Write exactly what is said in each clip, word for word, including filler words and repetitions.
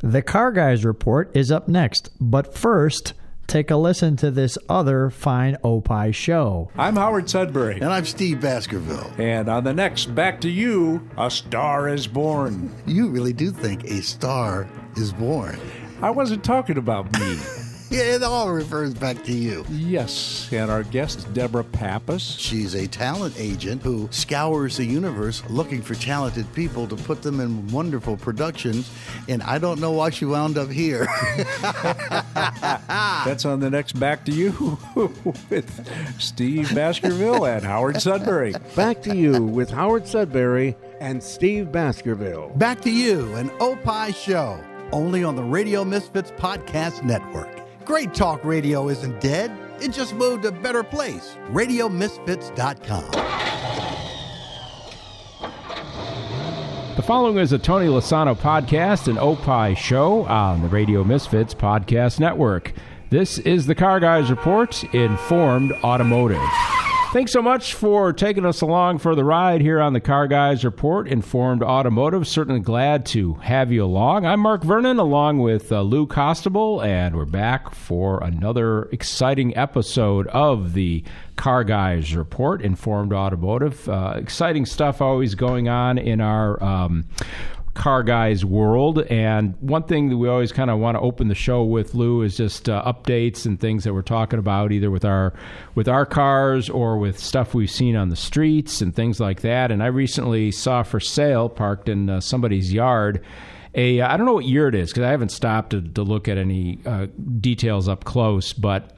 The Car Guys Report is up next, but first, take a listen to this other fine Opie show. I'm Howard Sudbury. And I'm Steve Baskerville. And on the next Back to You, A Star is Born. You really do think a star is born. I wasn't talking about me. Yeah, it all refers back to you. Yes, and our guest is Deborah Pappas. She's a talent agent who scours the universe looking for talented people to put them in wonderful productions, and I don't know why she wound up here. That's on the next Back to You with Steve Baskerville and Howard Sudbury. Back to You with Howard Sudbury and Steve Baskerville. Back to You, an Opie show, only on the Radio Misfits Podcast Network. Great talk radio isn't dead. It just moved to a better place. Radio Misfits dot com. The following is a Tony Lasano podcast, an Opie show on the Radio Misfits Podcast Network. This is the Car Guys Report, Informed Automotive. Thanks so much for taking us along for the ride here on the Car Guys Report, Informed Automotive. Certainly glad to have you along. I'm Mark Vernon, along with uh, Lou Costabile, and we're back for another exciting episode of the Car Guys Report, Informed Automotive. Uh, exciting stuff always going on in our um, Car Guys world, and one thing that we always kind of want to open the show with, Lou, is just uh, updates and things that we're talking about, either with our with our cars or with stuff we've seen on the streets and things like that. And I recently saw for sale, parked in uh, somebody's yard, a I don't know what year it is because I haven't stopped to, to look at any uh, details up close, but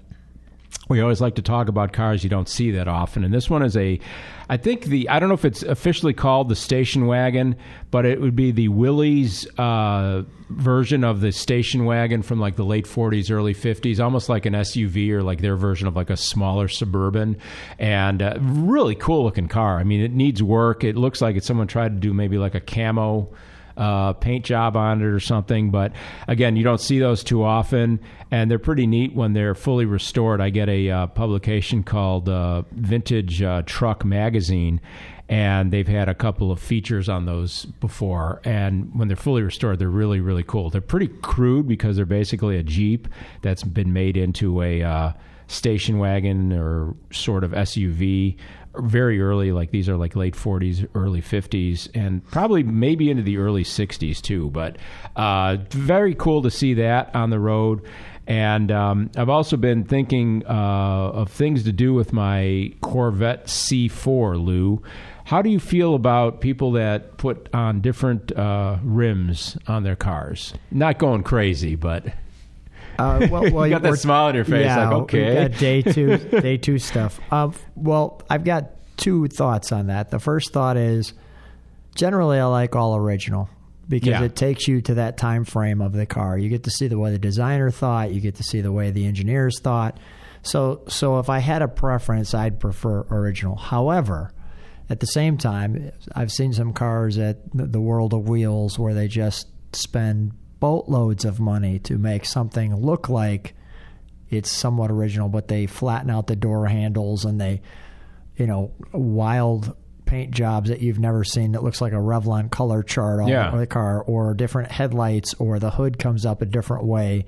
we always like to talk about cars you don't see that often. And this one is a, I think the, I don't know if it's officially called the station wagon, but it would be the Willys uh, version of the station wagon from like the late forties, early fifties, almost like an S U V or like their version of like a smaller Suburban. And uh, really cool looking car. I mean, it needs work. It looks like it's someone tried to do maybe like a camo Uh, paint job on it or something, but again, you don't see those too often, and they're pretty neat when they're fully restored. I get a uh, publication called uh, Vintage uh, Truck Magazine, and they've had a couple of features on those before, and when they're fully restored, they're really, really cool. They're pretty crude because they're basically a Jeep that's been made into a uh, station wagon or sort of S U V. Very early, like these are like late forties, early fifties, and probably maybe into the early sixties too. But uh, very cool to see that on the road. And um, I've also been thinking uh, of things to do with my Corvette C four, Lou. How do you feel about people that put on different uh, rims on their cars? Not going crazy, but... Uh, well, well, you got that smile on your face, yeah, like, okay. Day two, day two stuff. Um, well, I've got two thoughts on that. The first thought is, generally, I like all original because yeah. it takes you to that time frame of the car. You get to see the way the designer thought. You get to see the way the engineers thought. So, so if I had a preference, I'd prefer original. However, at the same time, I've seen some cars at the World of Wheels where they just spend boatloads of money to make something look like it's somewhat original, but they flatten out the door handles and they, you know, wild paint jobs that you've never seen that looks like a Revlon color chart on yeah. the car, or different headlights, or the hood comes up a different way.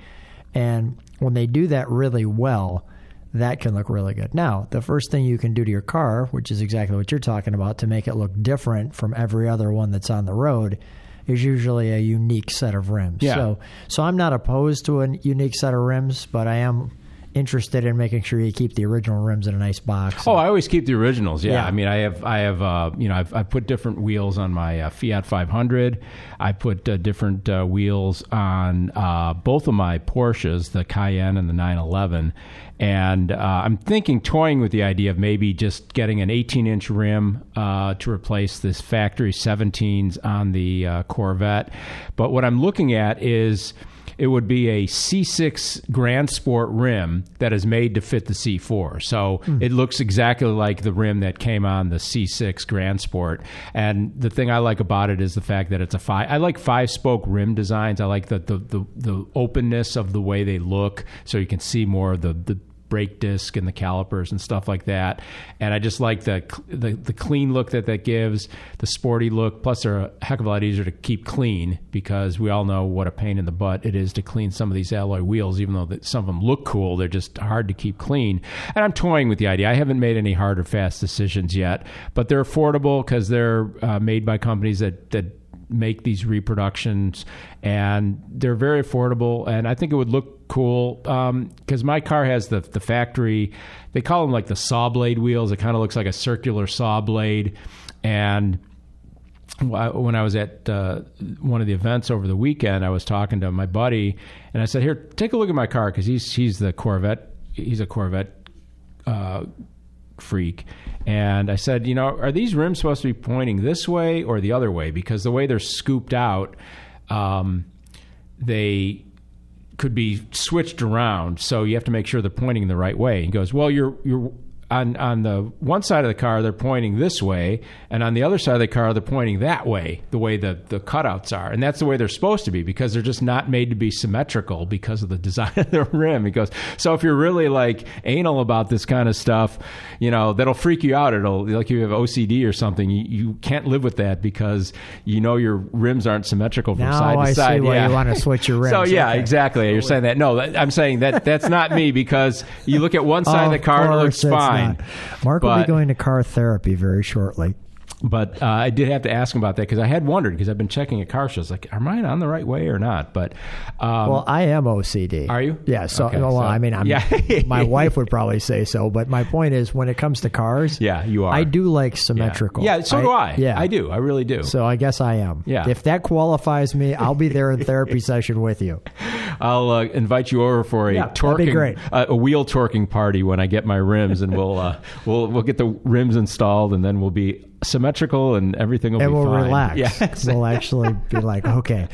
And when they do that really well, that can look really good. Now, the first thing you can do to your car, which is exactly what you're talking about, to make it look different from every other one that's on the road, is usually a unique set of rims. Yeah. So so I'm not opposed to a unique set of rims, but I am interested in making sure you keep the original rims in a nice box. Oh, I always keep the originals. Yeah. yeah. I mean, I have, I have, uh, you know, I've, I've put different wheels on my uh, Fiat five hundred. I put uh, different uh, wheels on uh, both of my Porsches, the Cayenne and the nine eleven. And uh, I'm thinking, toying with the idea of maybe just getting an eighteen inch rim uh, to replace this factory seventeens on the uh, Corvette. But what I'm looking at is, it would be a C six Grand Sport rim that is made to fit the C four. So mm. it looks exactly like the rim that came on the C six Grand Sport. And the thing I like about it is the fact that it's a five. I like five-spoke rim designs. I like the the, the the openness of the way they look, so you can see more of the, the brake disc and the calipers and stuff like that. And I just like the the, the clean look that that gives, the sporty look. Plus, they're a heck of a lot easier to keep clean because we all know what a pain in the butt it is to clean some of these alloy wheels. Even though that some of them look cool, they're just hard to keep clean. And I'm toying with the idea. I haven't made any hard or fast decisions yet, but they're affordable because they're uh, made by companies that that make these reproductions, and they're very affordable, and I think it would look cool because um, my car has the the factory, they call them like the saw blade wheels. It kind of looks like a circular saw blade. And when I was at uh, one of the events over the weekend, I was talking to my buddy and I said, here, take a look at my car, because he's he's the Corvette he's a Corvette uh freak. And I said, you know, are these rims supposed to be pointing this way or the other way? Because the way they're scooped out, um, they could be switched around. So you have to make sure they're pointing the right way. He goes, well, you're, you're on, on the one side of the car, they're pointing this way. And on the other side of the car, they're pointing that way, the way the, the cutouts are. And that's the way they're supposed to be, because they're just not made to be symmetrical because of the design of the rim. He goes, so if you're really like anal about this kind of stuff, you know, that'll freak you out. It'll, like, you have O C D or something. You, you can't live with that because you know your rims aren't symmetrical from now side to I side. Now I see why yeah. you want to switch your rims. So yeah, okay. exactly. Absolutely. You're saying that. No, I'm saying that that's not me, because you look at one side of, of the car and it looks fine. Mark but, will be going to car therapy very shortly. But uh, I did have to ask him about that, because I had wondered, because I've been checking at car shows, like, are mine on the right way or not? But um, well, I am O C D. Are you? Yeah. So, okay, well, so I mean, I'm, yeah. my wife would probably say so. But my point is, when it comes to cars, yeah, you are. I do like symmetrical. Yeah, yeah so I, do I. Yeah, I do. I really do. So I guess I am. Yeah. If that qualifies me, I'll be there in therapy session with you. I'll uh, invite you over for a yeah, torquing, uh, a wheel torquing party when I get my rims, and we'll uh, we'll we'll get the rims installed, and then we'll be symmetrical and everything will and be we'll fine. Relax. Yes. We'll actually be like, okay,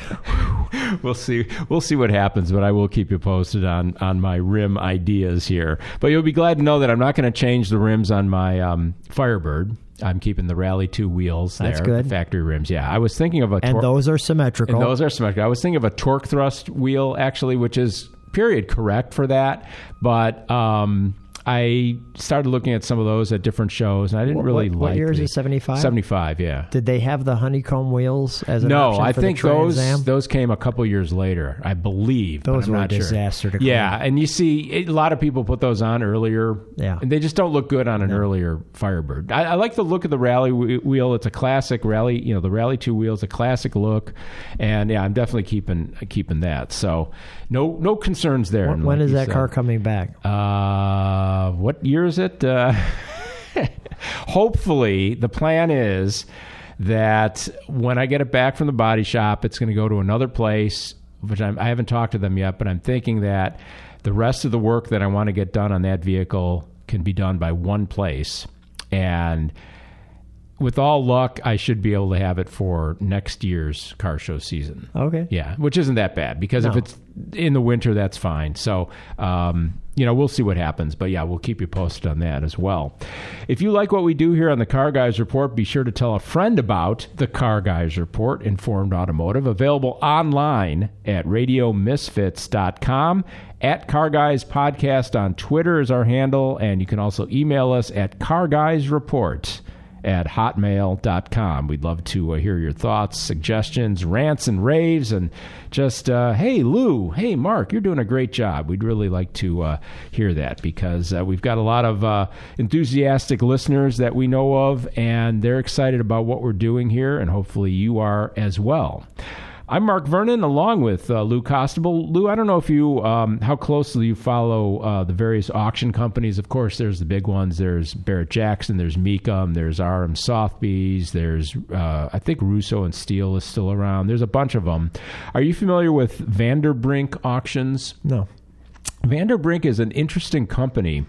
we'll see. We'll see what happens, but I will keep you posted on, on my rim ideas here. But you'll be glad to know that I'm not going to change the rims on my um, Firebird. I'm keeping the Rally two wheels there. That's good. The factory rims. Yeah. I was thinking of a... Tor- and those are symmetrical. And those are symmetrical. I was thinking of a torque thrust wheel, actually, which is period correct for that. But... Um, I started looking at some of those at different shows, and I didn't what, really what, like. What year is it? seventy-five seventy-five yeah. Did they have the honeycomb wheels as an no, option I for think the those Trans Am? Those came a couple years later, I believe. Those but I'm were not a disaster sure. to clean. Yeah, and you see it, a lot of people put those on earlier. Yeah, and they just don't look good on an no. earlier Firebird. I, I like the look of the Rally w- wheel. It's a classic Rally. You know, the Rally two wheels, a classic look, and yeah, I'm definitely keeping keeping that. So no no concerns there. When, when is that said. car coming back? Uh. Uh, what year is it? Uh, hopefully, the plan is that when I get it back from the body shop, it's going to go to another place, which I'm, I haven't talked to them yet, but I'm thinking that the rest of the work that I want to get done on that vehicle can be done by one place. And with all luck, I should be able to have it for next year's car show season. Okay. Yeah, which isn't that bad, because no. if it's in the winter, that's fine. So, um, you know, we'll see what happens. But, yeah, we'll keep you posted on that as well. If you like what we do here on the Car Guys Report, be sure to tell a friend about the Car Guys Report, Informed Automotive, available online at radio misfits dot com. At Car Guys Podcast on Twitter is our handle, and you can also email us at carguysreport at hotmail dot com. We'd love to uh, hear your thoughts, suggestions, rants and raves, and just, uh, hey, Lou, hey, Mark, you're doing a great job. We'd really like to uh, hear that, because uh, we've got a lot of uh, enthusiastic listeners that we know of, and they're excited about what we're doing here, and hopefully you are as well. I'm Mark Vernon, along with uh, Lou Costabile. Lou, I don't know if you um, how closely you follow uh, the various auction companies. Of course, there's the big ones. There's Barrett-Jackson. There's Mecum. There's R M Sotheby's. There's uh, I think Russo and Steele is still around. There's a bunch of them. Are you familiar with Vanderbrink Auctions? No. Vanderbrink is an interesting company.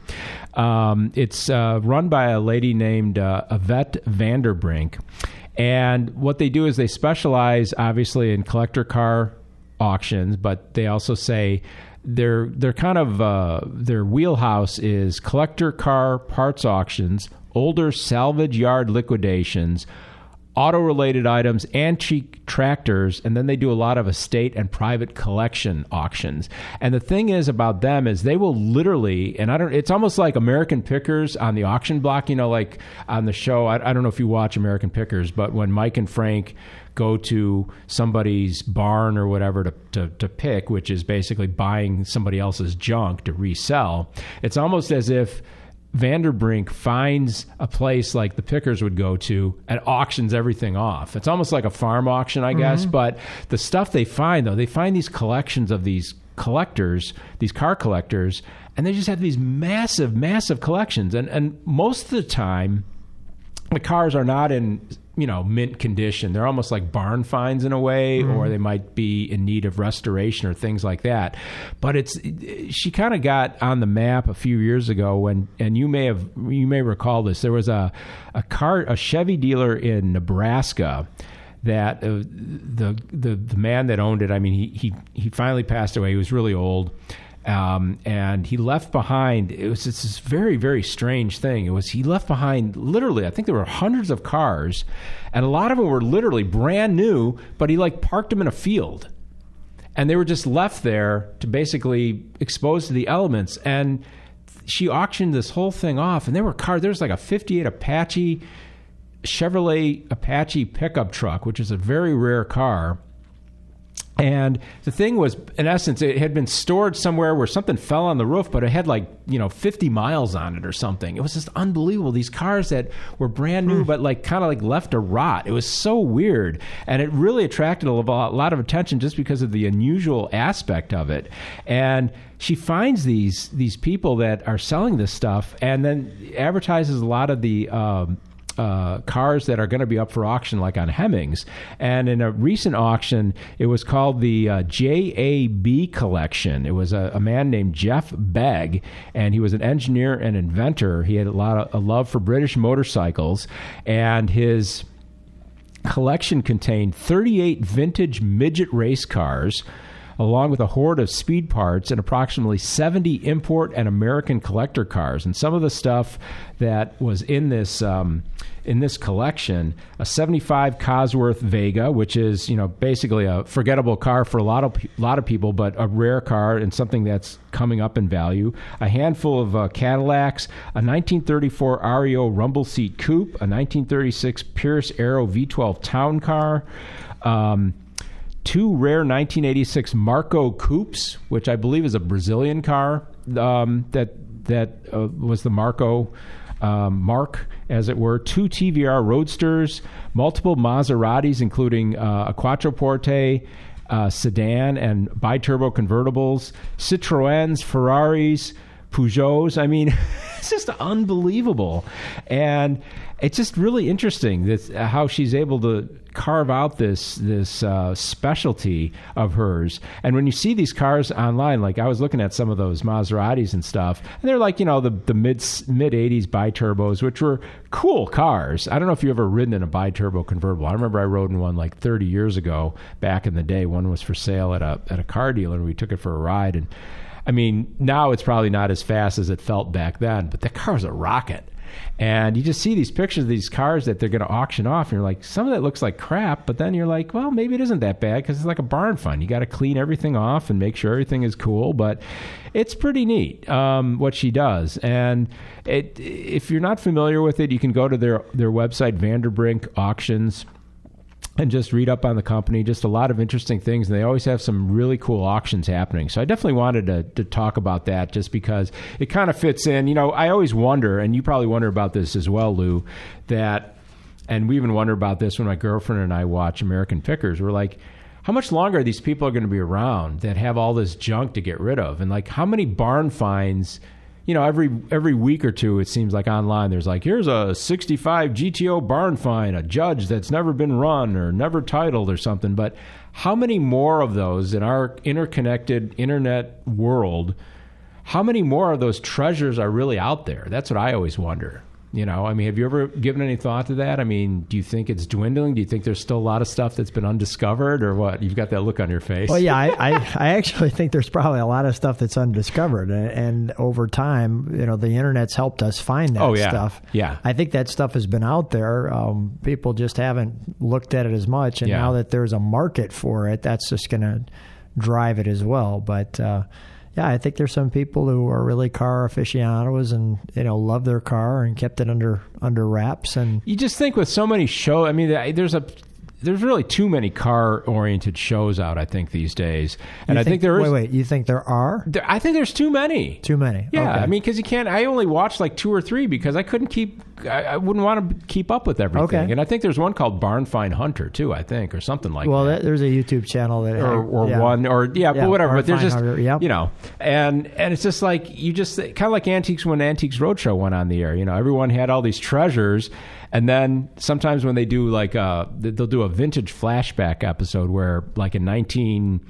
Um, it's uh, run by a lady named uh, Yvette Vanderbrink. And what they do is they specialize, obviously, in collector car auctions, but they also say their their kind of uh, their wheelhouse is collector car parts auctions, older salvage yard liquidations, auto-related items, antique tractors, and then they do a lot of estate and private collection auctions. And the thing is about them is they will literally, and I don't, it's almost like American Pickers on the auction block, you know, like on the show. I, I don't know if you watch American Pickers, but when Mike and Frank go to somebody's barn or whatever to, to, to pick, which is basically buying somebody else's junk to resell, it's almost as if Vanderbrink finds a place like the Pickers would go to and auctions everything off. It's almost like a farm auction, I mm-hmm. guess. But the stuff they find, though, they find these collections of these collectors, these car collectors, and they just have these massive, massive collections. And and most of the time, the cars are not in, you know, mint condition. They're almost like barn finds in a way, mm-hmm. or they might be in need of restoration or things like that. But it's, she kind of got on the map a few years ago when, and you may have, you may recall this. There was a, a car, a Chevy dealer in Nebraska that uh, the, the, the man that owned it, I mean, he, he, he finally passed away. He was really old. Um, and he left behind, it was it's this very, very strange thing. It was, he left behind literally, I think there were hundreds of cars, and a lot of them were literally brand new, but he like parked them in a field. And they were just left there to basically expose to the elements. And she auctioned this whole thing off, and there were cars, there's like a fifty-eight Apache, Chevrolet Apache pickup truck, which is a very rare car. And the thing was, in essence, it had been stored somewhere where something fell on the roof, but it had like, you know, fifty miles on it or something. It was just unbelievable. These cars that were brand new, but like kind of like left to rot. It was so weird. And it really attracted a lot of attention just because of the unusual aspect of it. And she finds these these people that are selling this stuff and then advertises a lot of the um Uh, cars that are going to be up for auction, like on Hemmings. And in a recent auction, it was called the uh, J A B Collection. It was a, a man named Jeff Begg, and he was an engineer and inventor. He had a lot of a love for British motorcycles, and his collection contained thirty-eight vintage midget race cars, along with a horde of speed parts and approximately seventy import and American collector cars. And some of the stuff that was in this um, in this collection, a seventy-five Cosworth Vega, which is, you know, basically a forgettable car for a lot of a lot of people, but a rare car and something that's coming up in value. A handful of uh, Cadillacs, a nineteen thirty-four R E O Rumble Seat Coupe, a nineteen thirty-six Pierce Arrow V twelve Town Car, um, two rare nineteen eighty-six Marco coupes, which I believe is a Brazilian car, um, that that uh, was the Marco um, mark, as it were. Two T V R Roadsters, multiple Maseratis, including uh, a Quattroporte uh, sedan and biturbo convertibles, Citroens, Ferraris, Peugeots. I mean, it's just unbelievable. And it's just really interesting this, how she's able to carve out this this uh, specialty of hers. And when you see these cars online, like I was looking at some of those Maseratis and stuff, and they're like, you know, the, the mid, mid-eighties bi-turbos, which were cool cars. I don't know if you've ever ridden in a bi-turbo convertible. I remember I rode in one like thirty years ago, back in the day. One was for sale at a at a car dealer, and we took it for a ride. And I mean, now it's probably not as fast as it felt back then, but the car was a rocket. And you just see these pictures of these cars that they're going to auction off, and you're like, some of that looks like crap, but then you're like, well, maybe it isn't that bad because it's like a barn find. You got to clean everything off and make sure everything is cool, but it's pretty neat um, what she does. And it, if you're not familiar with it, you can go to their, their website, Vanderbrink Auctions, and just read up on the company, just a lot of interesting things. And they always have some really cool auctions happening. So I definitely wanted to, to talk about that just because it kind of fits in. You know, I always wonder, and you probably wonder about this as well, Lou, that, and we even wonder about this when my girlfriend and I watch American Pickers. We're like, how much longer are these people are going to be around that have all this junk to get rid of? And like, how many barn finds, you know, every every week or two, it seems like online, there's like, here's a sixty-five G T O barn find, a judge that's never been run or never titled or something. But how many more of those in our interconnected internet world, how many more of those treasures are really out there? That's what I always wonder. You know, I mean, have you ever given any thought to that? I mean, do you think it's dwindling? Do you think there's still a lot of stuff that's been undiscovered, or what? You've got that look on your face. Well, yeah, I, I, I actually think there's probably a lot of stuff that's undiscovered. And, and over time, you know, the Internet's helped us find that oh, yeah. stuff. Yeah. I think that stuff has been out there. Um, people just haven't looked at it as much. And yeah. now that there's a market for it, that's just going to drive it as well. But, uh, yeah, I think there's some people who are really car aficionados and, you know, love their car and kept it under under wraps. And you just think with so many shows, I mean, there's a there's really too many car-oriented shows out, I think, these days. And you I think, think there wait, is... Wait, wait, you think there are? There, I think there's too many. Too many. Yeah, okay. I mean, because you can't... I only watched like two or three because I couldn't keep... I, I wouldn't want to keep up with everything. Okay. And I think there's one called Barn Find Hunter, too, I think, or something like well, that. Well, there's a YouTube channel that... Or, or yeah. one, or... Yeah, yeah, but whatever. Barn but there's just... Hunter, yep. You know, and, and it's just like... You just... Kind of like Antiques when Antiques Roadshow went on the air. You know, everyone had all these treasures... And then sometimes when they do like uh they'll do a vintage flashback episode where like in nineteen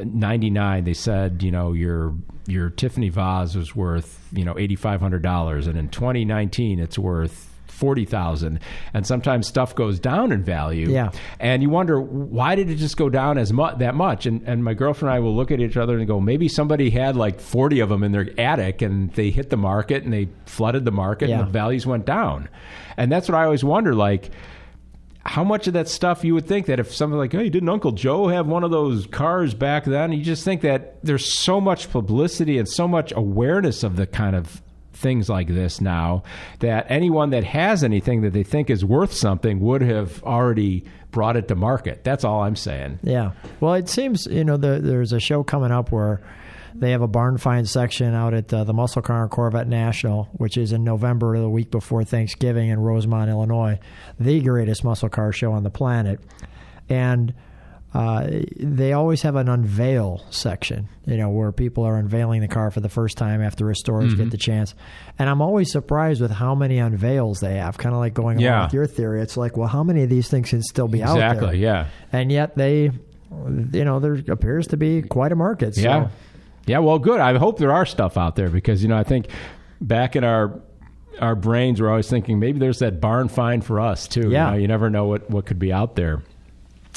ninety-nine they said, you know, your your Tiffany vase was worth, you know, eighty-five hundred dollars, and in twenty nineteen it's worth forty thousand, and sometimes stuff goes down in value. Yeah. And you wonder, why did it just go down as mu- that much? And and my girlfriend and I will look at each other and go, maybe somebody had like forty of them in their attic and they hit the market and they flooded the market yeah. and the values went down. And that's what I always wonder, like, how much of that stuff you would think that if something like, hey, didn't Uncle Joe have one of those cars back then? You just think that there's so much publicity and so much awareness of the kind of things like this now that anyone that has anything that they think is worth something would have already brought it to market. That's all I'm saying. Yeah. Well, it seems, you know, the, there's a show coming up where they have a barn find section out at uh, the Muscle Car and Corvette National, which is in November, the week before Thanksgiving in Rosemont, Illinois, the greatest muscle car show on the planet. And Uh, they always have an unveil section, you know, where people are unveiling the car for the first time after restorers mm-hmm. get the chance. And I'm always surprised with how many unveils they have, kind of like going yeah. along with your theory. It's like, well, how many of these things can still be exactly, out there? Exactly, yeah. And yet they, you know, there appears to be quite a market. So. Yeah. Yeah, well, good. I hope there are stuff out there because, you know, I think back in our... our brains, we're always thinking maybe there's that barn find for us, too. Yeah. You know, you never know what, what could be out there.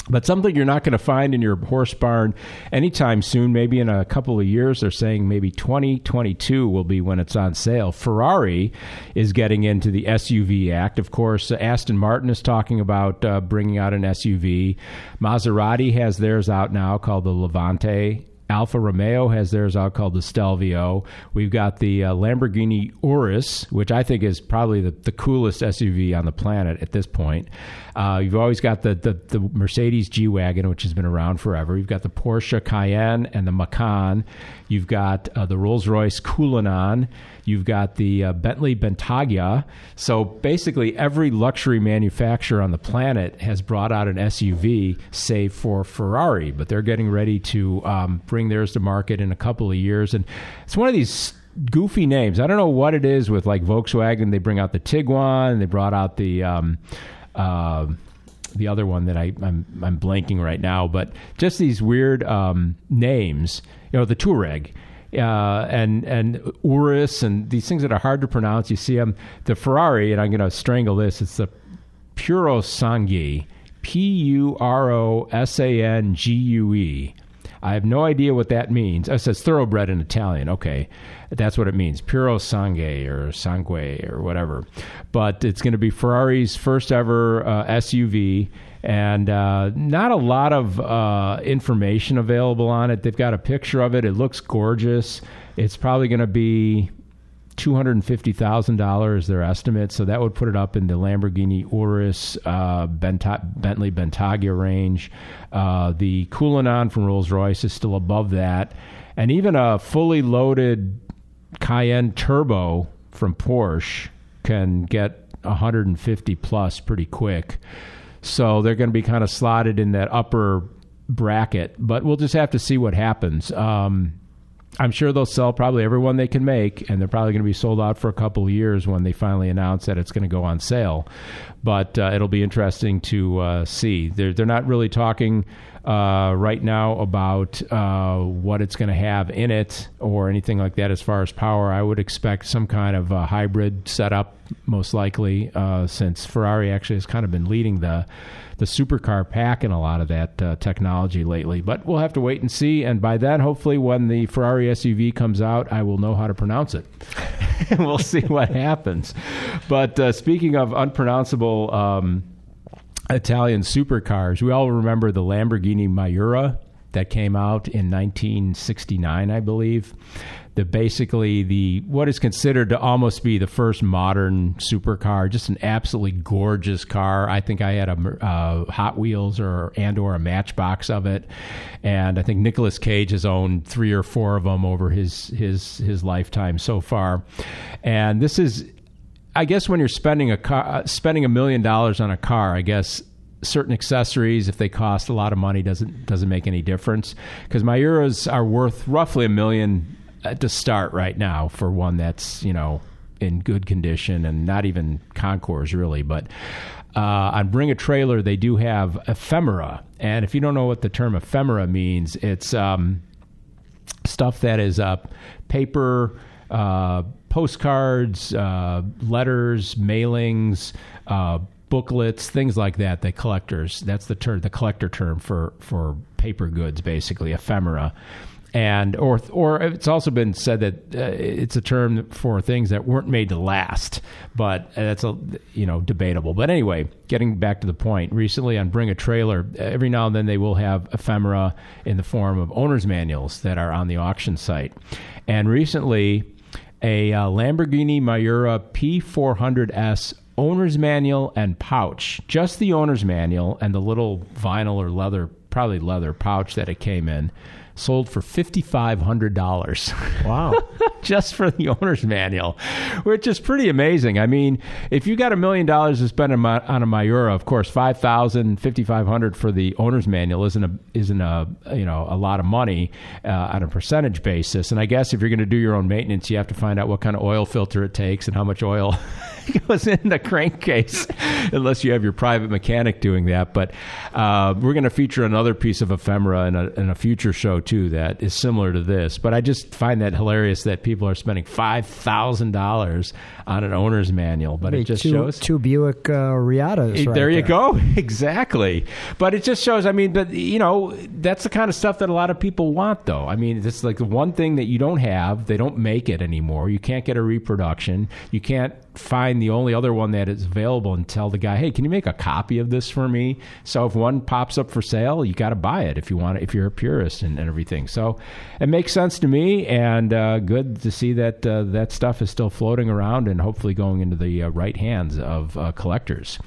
But something you're not going to find in your horse barn anytime soon, maybe in a couple of years, they're saying maybe twenty twenty-two will be when it's on sale. Ferrari is getting into the S U V act. Of course, Aston Martin is talking about uh, bringing out an S U V. Maserati has theirs out now called the Levante. Alfa Romeo has theirs out called the Stelvio. We've got the uh, Lamborghini Urus, which I think is probably the, the coolest S U V on the planet at this point. Uh, you've always got the, the, the Mercedes G-Wagon, which has been around forever. You've got the Porsche Cayenne and the Macan. You've got uh, the Rolls-Royce Cullinan. You've got the uh, Bentley Bentayga. So basically every luxury manufacturer on the planet has brought out an S U V, save for Ferrari. But they're getting ready to um, bring theirs to market in a couple of years. And it's one of these goofy names. I don't know what it is with like Volkswagen. They bring out the Tiguan. They brought out the... Um, uh, the other one that I, I'm, I'm blanking right now. But just these weird um, names. You know, the Touareg. Uh, and and Urus and these things that are hard to pronounce. You see them. The Ferrari, and I'm going to strangle this. It's the Purosangue, P U R O S A N G U E. I have no idea what that means. Oh, it says thoroughbred in Italian. Okay, that's what it means. Purosangue or sangue or whatever. But it's going to be Ferrari's first ever uh, S U V. And uh, not a lot of uh, information available on it. They've got a picture of it. It looks gorgeous. It's probably going to be two hundred fifty thousand dollars, their estimate. So that would put it up in the Lamborghini Urus, uh, Benta- Bentley Bentayga range. Uh, the Cullinan from Rolls-Royce is still above that. And even a fully loaded Cayenne Turbo from Porsche can get one hundred fifty plus pretty quick. So they're going to be kind of slotted in that upper bracket, but we'll just have to see what happens. Um, I'm sure they'll sell probably every one they can make, and they're probably going to be sold out for a couple of years when they finally announce that it's going to go on sale. But uh, it'll be interesting to uh, see. They're, they're not really talking uh, right now about uh, what it's going to have in it or anything like that as far as power. I would expect some kind of a hybrid setup most likely, uh, since Ferrari actually has kind of been leading the the supercar pack in a lot of that uh, technology lately. But we'll have to wait and see. And by then, hopefully, when the Ferrari S U V comes out, I will know how to pronounce it. We'll see what happens. But uh, speaking of unpronounceable um, Italian supercars, we all remember the Lamborghini Miura that came out in nineteen sixty-nine, I believe. The basically the what is considered to almost be the first modern supercar, just an absolutely gorgeous car. I think I had a uh, Hot Wheels or and or a Matchbox of it, and I think Nicolas Cage has owned three or four of them over his his his lifetime so far. And this is, I guess, when you're spending a car, spending a million dollars on a car, I guess certain accessories, if they cost a lot of money, doesn't doesn't make any difference, because my Miuras are worth roughly a million to start right now for one that's, you know, in good condition and not even concours really. But uh, on Bring a Trailer, they do have ephemera. And if you don't know what the term ephemera means, it's um, stuff that is uh, paper, uh, postcards, uh, letters, mailings, uh, booklets, things like that, that collectors, that's the term, the collector term for, for paper goods, basically, ephemera. And or or it's also been said that uh, it's a term for things that weren't made to last, but that's a you know debatable. But anyway, getting back to the point, recently on Bring a Trailer, every now and then they will have ephemera in the form of owner's manuals that are on the auction site. And recently, a uh, Lamborghini Miura P four hundred S owner's manual and pouch, just the owner's manual and the little vinyl or leather, probably leather pouch that it came in, sold for five thousand five hundred dollars. Wow. Just for the owner's manual, which is pretty amazing. I mean, if you got a million dollars to spend on a Miura, of course, five thousand dollars, five thousand five hundred dollars for the owner's manual isn't a, isn't a, you know, a lot of money uh, on a percentage basis. And I guess if you're going to do your own maintenance, you have to find out what kind of oil filter it takes and how much oil goes in the crankcase, unless you have your private mechanic doing that. But uh, we're going to feature another piece of ephemera in a, in a future show too that is similar to this, but I just find that hilarious that people are spending five thousand dollars on an owner's manual. But Maybe it just two, shows two Buick uh, Riatas. It, right there you there. go, exactly. But it just shows. I mean, but you know, that's the kind of stuff that a lot of people want, though. I mean, it's like the one thing that you don't have. They don't make it anymore. You can't get a reproduction. You can't find the only other one that is available and tell the guy, hey, can you make a copy of this for me? So if one pops up for sale, you got to buy it if you want it, if you're a purist and, and everything. So it makes sense to me, and uh, good to see that uh, that stuff is still floating around and hopefully going into the uh, right hands of uh, collectors.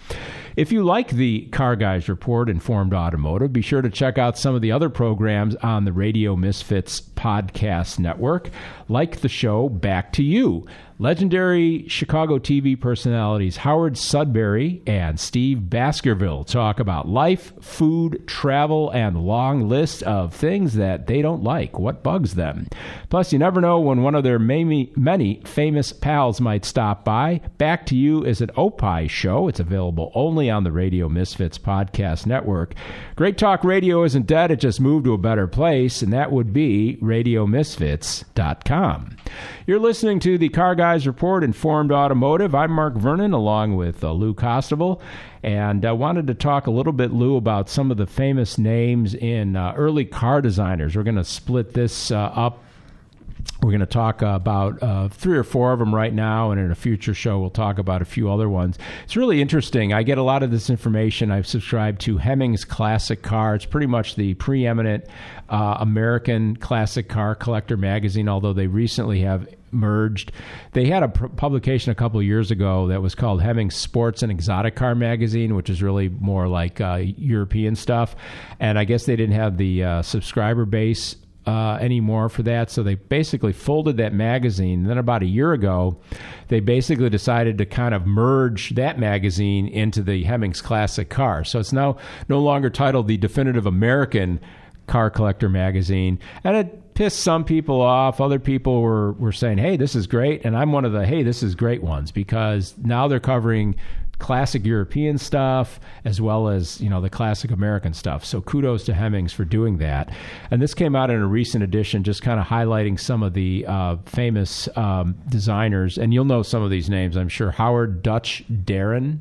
If you like the Car Guys Report, Informed Automotive, be sure to check out some of the other programs on the Radio Misfits podcast network, like the show Back to You. Legendary Chicago T V personalities Howard Sudbury and Steve Baskerville talk about life, food, travel, and long lists of things that they don't like, what bugs them. Plus, you never know when one of their many, many famous pals might stop by. Back to You is an O P I show. It's available only on the Radio Misfits podcast network. Great talk radio isn't dead. It just moved to a better place, and that would be radio misfits dot com. You're listening to the Car Guy Report, Informed Automotive. I'm Mark Vernon, along with uh, Lou Costabile, and I wanted to talk a little bit, Lou, about some of the famous names in uh, early car designers. We're going to split this uh, up. We're going to talk uh, about uh, three or four of them right now, and in a future show, we'll talk about a few other ones. It's really interesting. I get a lot of this information. I've subscribed to Hemmings Classic Car. It's pretty much the preeminent uh, American classic car collector magazine, although they recently have merged. They had a pr- publication a couple of years ago that was called Hemmings Sports and Exotic Car Magazine, which is really more like uh, European stuff. And I guess they didn't have the uh, subscriber base Uh, anymore for that, so they basically folded that magazine. And then about a year ago, they basically decided to kind of merge that magazine into the Hemmings Classic Car. So it's now no longer titled the Definitive American Car Collector Magazine, and it pissed some people off. Other people were were saying, "Hey, this is great," and I'm one of the "Hey, this is great" ones, because now they're covering classic European stuff as well as, you know, the classic American stuff. So kudos to Hemmings for doing that. And this came out in a recent edition, just kind of highlighting some of the uh, famous um, designers. And you'll know some of these names, I'm sure. Howard Dutch Darren.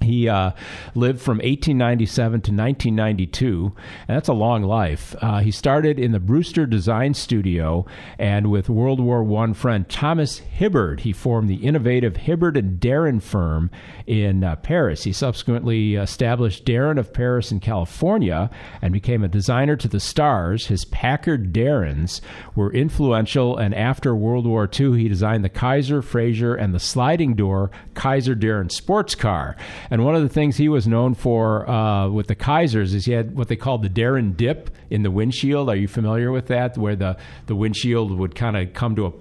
He uh, lived from eighteen ninety-seven to nineteen ninety-two, and that's a long life. Uh, he started in the Brewster Design Studio, and with World War One friend Thomas Hibbard, he formed the innovative Hibbard and Darren firm in uh, Paris. He subsequently established Darren of Paris in California and became a designer to the stars. His Packard Darrens were influential, and after World War Two, he designed the Kaiser, Fraser, and the sliding door Kaiser Darren sports car. And one of the things he was known for uh, with the Kaisers is he had what they called the Darren dip in the windshield. Are you familiar with that? Where the, the windshield would kind of come to a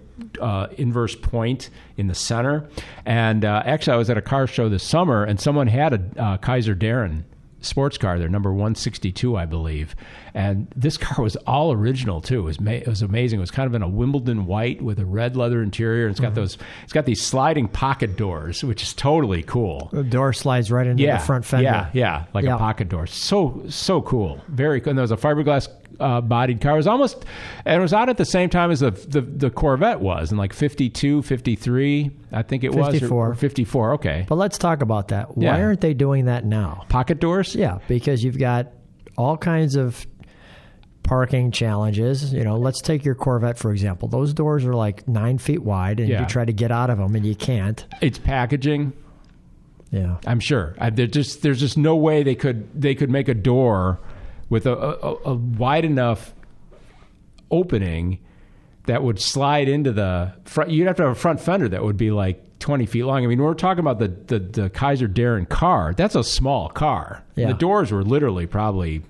Uh, inverse point in the center. And uh, actually, I was at a car show this summer, and someone had a uh, Kaiser Darren sports car, their number one sixty-two, I believe. And this car was all original too. It was, ma- it was amazing. It was kind of in a Wimbledon white with a red leather interior. And it's got mm-hmm. those. It's got these sliding pocket doors, which is totally cool. The door slides right into yeah, the front fender. Yeah, yeah, like yeah. a pocket door. So so cool. Very cool. And there was a fiberglass uh, bodied car. It was almost, and it was out at the same time as the the, the Corvette was, in like fifty-two, fifty-three, I think it was. fifty-four. Or, or fifty-four. Okay. But let's talk about that. Why yeah. aren't they doing that now? Pocket doors. Yeah, because you've got all kinds of parking challenges. You know, let's take your Corvette, for example. Those doors are like nine feet wide, and yeah. you try to get out of them, and you can't. It's packaging. Yeah, I'm sure. I, just, there's just no way they could they could make a door with a, a, a wide enough opening that would slide into the front. You'd have to have a front fender that would be like twenty feet long. I mean, we're talking about the, the, the Kaiser Darren car. That's a small car. Yeah. The doors were literally probably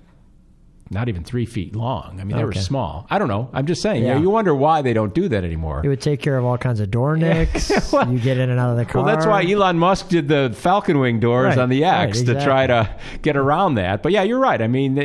not even three feet long. I mean, they okay. were small. I don't know. I'm just saying. Yeah. You know, you wonder why they don't do that anymore. It would take care of all kinds of door nicks. Yeah. Well, you get in and out of the car. Well, that's why Elon Musk did the Falcon Wing doors right. on the X right, exactly. to try to get around that. But yeah, you're right. I mean,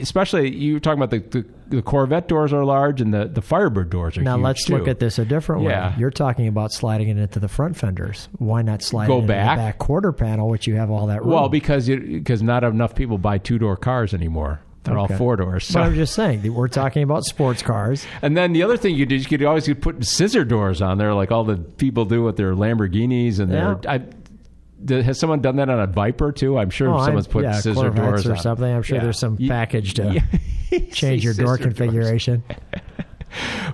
especially you were talking about the, the, the Corvette doors are large and the, the Firebird doors are now huge. Now let's too. look at this a different way. Yeah. You're talking about sliding it into the front fenders. Why not slide Go it into back. the back quarter panel, which you have all that room? Well, because you, 'cause not enough people buy two-door cars anymore. They're okay. all four doors. So. But I'm just saying, we're talking about sports cars. And then the other thing you did, you could always put scissor doors on there, like all the people do with their Lamborghinis. And yeah. their, I, the, has someone done that on a Viper too? I'm sure oh, someone's put yeah, scissor doors or on. something. I'm sure yeah. there's some package to yeah. change your door configuration.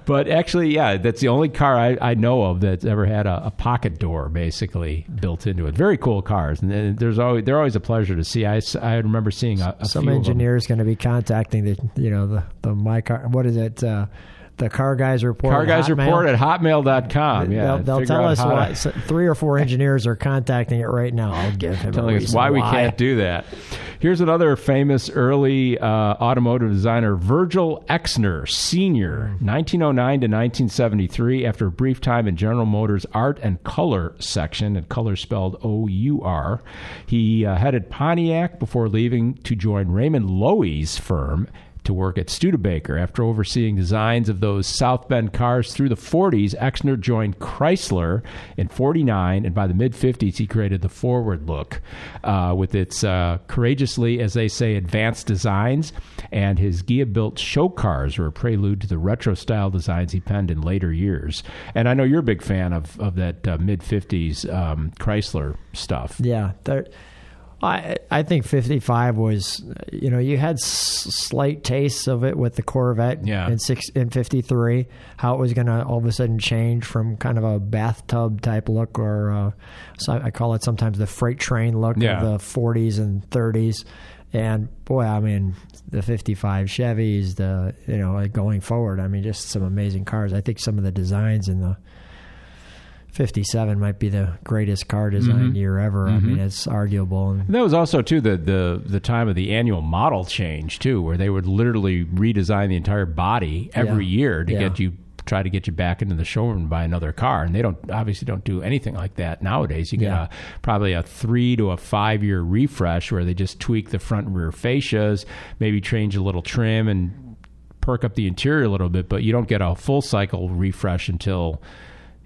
But actually, yeah, that's the only car I, I know of that's ever had a, a pocket door basically built into it. Very cool cars, and there's always they're always a pleasure to see. I, I remember seeing a, a some few engineer is going to be contacting the you know the the my car what is it uh, the car guys report car guys Hotmail. report at hotmail dot com. Yeah, they'll, they'll tell us why to... so three or four engineers are contacting it right now. I'll give him telling a us why, why we can't do that. Here's another famous early uh, automotive designer, Virgil Exner, Senior, nineteen oh nine to nineteen seventy-three, after a brief time in General Motors' art and color section, and color spelled O U R. He uh, headed Pontiac before leaving to join Raymond Loewy's firm to work at Studebaker. After overseeing designs of those South Bend cars through the forties, Exner joined Chrysler in forty-nine, and by the mid-fifties, he created the Forward Look uh, with its uh, courageously, as they say, advanced designs, and his Ghia-built show cars were a prelude to the retro-style designs he penned in later years. And I know you're a big fan of, of that uh, mid-fifties um, Chrysler stuff. Yeah, they're... I I think fifty-five was, you know, you had s- slight tastes of it with the Corvette yeah. in six in fifty-three, how it was going to all of a sudden change from kind of a bathtub type look, or uh, so I call it sometimes the freight train look yeah. of the forties and thirties. And boy, I mean, the fifty-five Chevys, the you know, going forward, I mean, just some amazing cars. I think some of the designs in the fifty-seven might be the greatest car design mm-hmm. year ever. Mm-hmm. I mean, it's arguable. And that was also, too, the, the the time of the annual model change, too, where they would literally redesign the entire body every yeah. year to yeah. get you try to get you back into the showroom and buy another car. And they don't obviously don't do anything like that nowadays. You get yeah. a, probably a three to a five-year refresh where they just tweak the front and rear fascias, maybe change a little trim and perk up the interior a little bit, but you don't get a full cycle refresh until...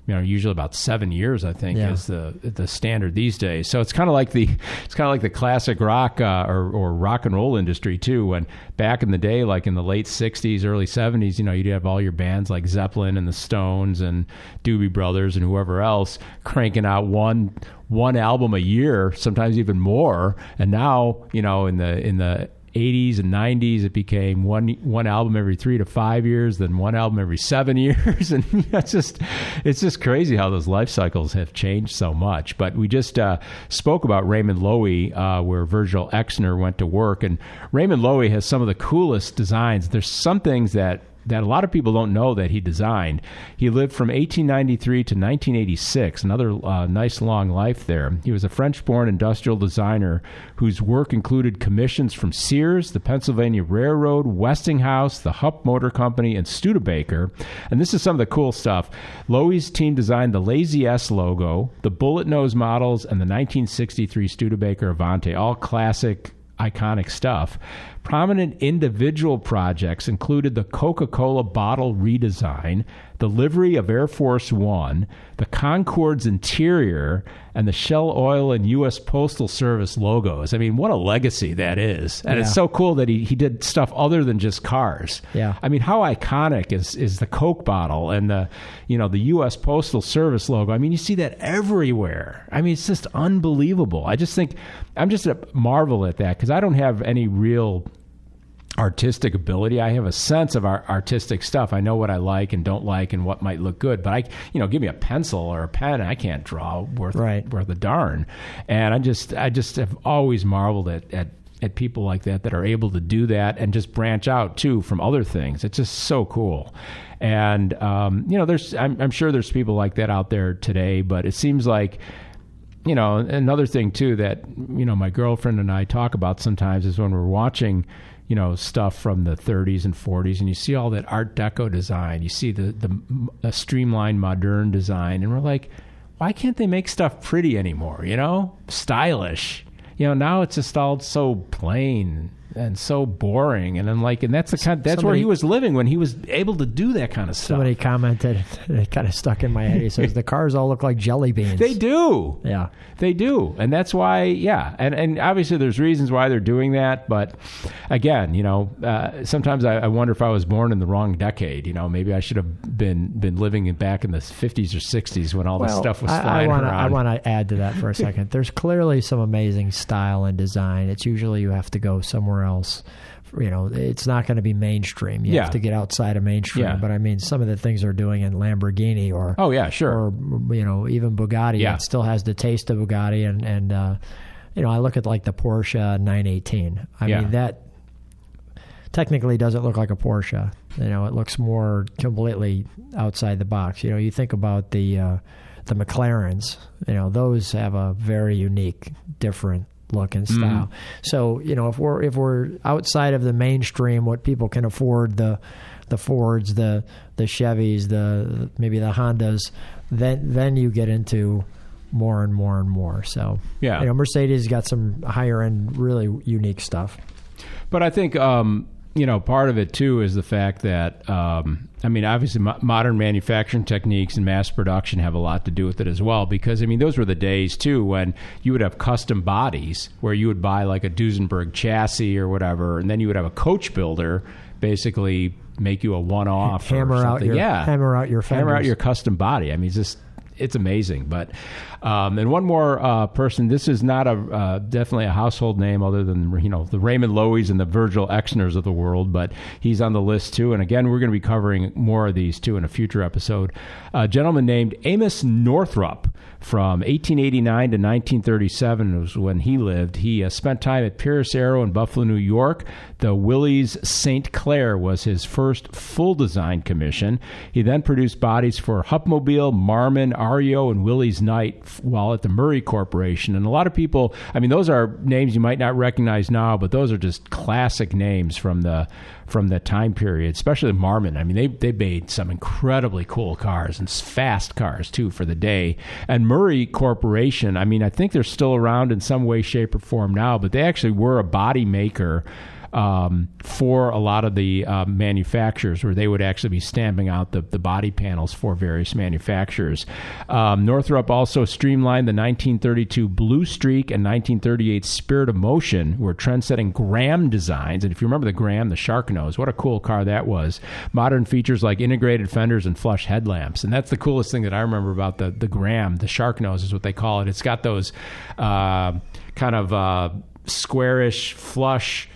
you know, usually about seven years, I think, yeah. is the the standard these days. So it's kind of like the it's kind of like the classic rock uh, or or rock and roll industry too. When back in the day, like in the late sixties, early seventies, you know, you'd have all your bands like Zeppelin and the Stones and Doobie Brothers and whoever else cranking out one one album a year, sometimes even more. And now, you know, in the in the eighties and nineties, it became one one album every three to five years, then one album every seven years, and that's just it's just crazy how those life cycles have changed so much. But we just uh, spoke about Raymond Loewy, uh, where Virgil Exner went to work, and Raymond Loewy has some of the coolest designs. There's some things that that a lot of people don't know that he designed. He lived from eighteen ninety-three to nineteen eighty-six, another uh, nice long life there. He was a French-born industrial designer whose work included commissions from Sears, the Pennsylvania Railroad, Westinghouse, the Hupp Motor Company, and Studebaker. And this is some of the cool stuff. Loewy's team designed the Lazy S logo, the Bullet Nose models, and the nineteen sixty-three Studebaker Avante, all classic, iconic stuff. Prominent individual projects included the Coca-Cola bottle redesign, the livery of Air Force One, the Concorde's interior, and the Shell Oil and U S Postal Service logos. I mean, what a legacy that is. And yeah. it's so cool that he, he did stuff other than just cars. Yeah. I mean, how iconic is, is the Coke bottle and the, you know, the U S Postal Service logo? I mean, you see that everywhere. I mean, it's just unbelievable. I just think, I'm just a marvel at that because I don't have any real artistic ability. I have a sense of our artistic stuff. I know what I like and don't like and what might look good, but I, you know, give me a pencil or a pen and I can't draw worth, right. worth a darn. And I just, I just have always marveled at, at, at people like that, that are able to do that and just branch out too from other things. It's just so cool. And, um, you know, there's, I'm, I'm sure there's people like that out there today, but it seems like, you know, another thing too, that, you know, my girlfriend and I talk about sometimes is when we're watching, you know, stuff from the thirties and forties, and you see all that Art Deco design, you see the, the the streamlined modern design, and we're like, why can't they make stuff pretty anymore, you know, stylish? You know, now it's just all so plain and so boring, and I'm like, and that's the kind, that's somebody, where he was living when he was able to do that kind of stuff. Somebody commented, it kind of stuck in my head. He says the cars all look like jelly beans. They do, yeah, they do, and that's why, yeah, and and obviously there's reasons why they're doing that, but again, you know, uh, sometimes I, I wonder if I was born in the wrong decade. You know, maybe I should have been been living in back in the fifties or sixties when all well, this stuff was I, flying I wanna, around. I want to add to that for a second. There's clearly some amazing style and design. It's usually you have to go somewhere else, you know, it's not going to be mainstream. You yeah. have to get outside of mainstream. Yeah. But I mean, some of the things they're doing in Lamborghini or oh yeah, sure, or you know, even Bugatti, yeah. it still has the taste of Bugatti. And and uh, you know, I look at like the Porsche nine eighteen. I yeah. mean, that technically doesn't look like a Porsche. You know, it looks more completely outside the box. You know, you think about the uh, the McLarens. You know, those have a very unique, different look and style. Mm. So, you know, if we're if we're outside of the mainstream, what people can afford, the the Fords, the the Chevys, the maybe the Hondas, then then you get into more and more and more. So, yeah. you know, Mercedes got some higher end, really unique stuff. But I think um, you know, part of it too is the fact that um, I mean, obviously, mo- modern manufacturing techniques and mass production have a lot to do with it as well. Because I mean, those were the days too when you would have custom bodies where you would buy like a Duesenberg chassis or whatever, and then you would have a coach builder basically make you a one-off. Hammer or something. out your yeah. hammer out your fenders. hammer out your custom body. I mean, it's just it's amazing. But um, and one more uh, person. This is not a uh, definitely a household name other than, you know, the Raymond Loewy's and the Virgil Exners of the world, but he's on the list too. And again, we're going to be covering more of these too in a future episode. A gentleman named Amos Northrup from eighteen eighty-nine to nineteen thirty-seven was when he lived. He uh, spent time at Pierce Arrow in Buffalo, New York. The Willys Saint Clair was his first full design commission. He then produced bodies for Hupmobile, Marmon, Ario, and Willys Knight while at the Murray Corporation. And a lot of people, I mean, those are names you might not recognize now, but those are just classic names from the from the time period, especially Marmon. I mean, they they made some incredibly cool cars and fast cars too for the day. And Murray Corporation, I mean, I think they're still around in some way, shape, or form now, but they actually were a body maker um, for a lot of the uh, manufacturers, where they would actually be stamping out the, the body panels for various manufacturers. Um, Northrop also streamlined the nineteen thirty-two Blue Streak and nineteen thirty-eight Spirit of Motion, were trendsetting Graham designs. And if you remember the Graham, the shark nose, what a cool car that was. Modern features like integrated fenders and flush headlamps. And that's the coolest thing that I remember about the, the Graham, the shark nose is what they call it. It's got those uh, kind of uh, squarish, flush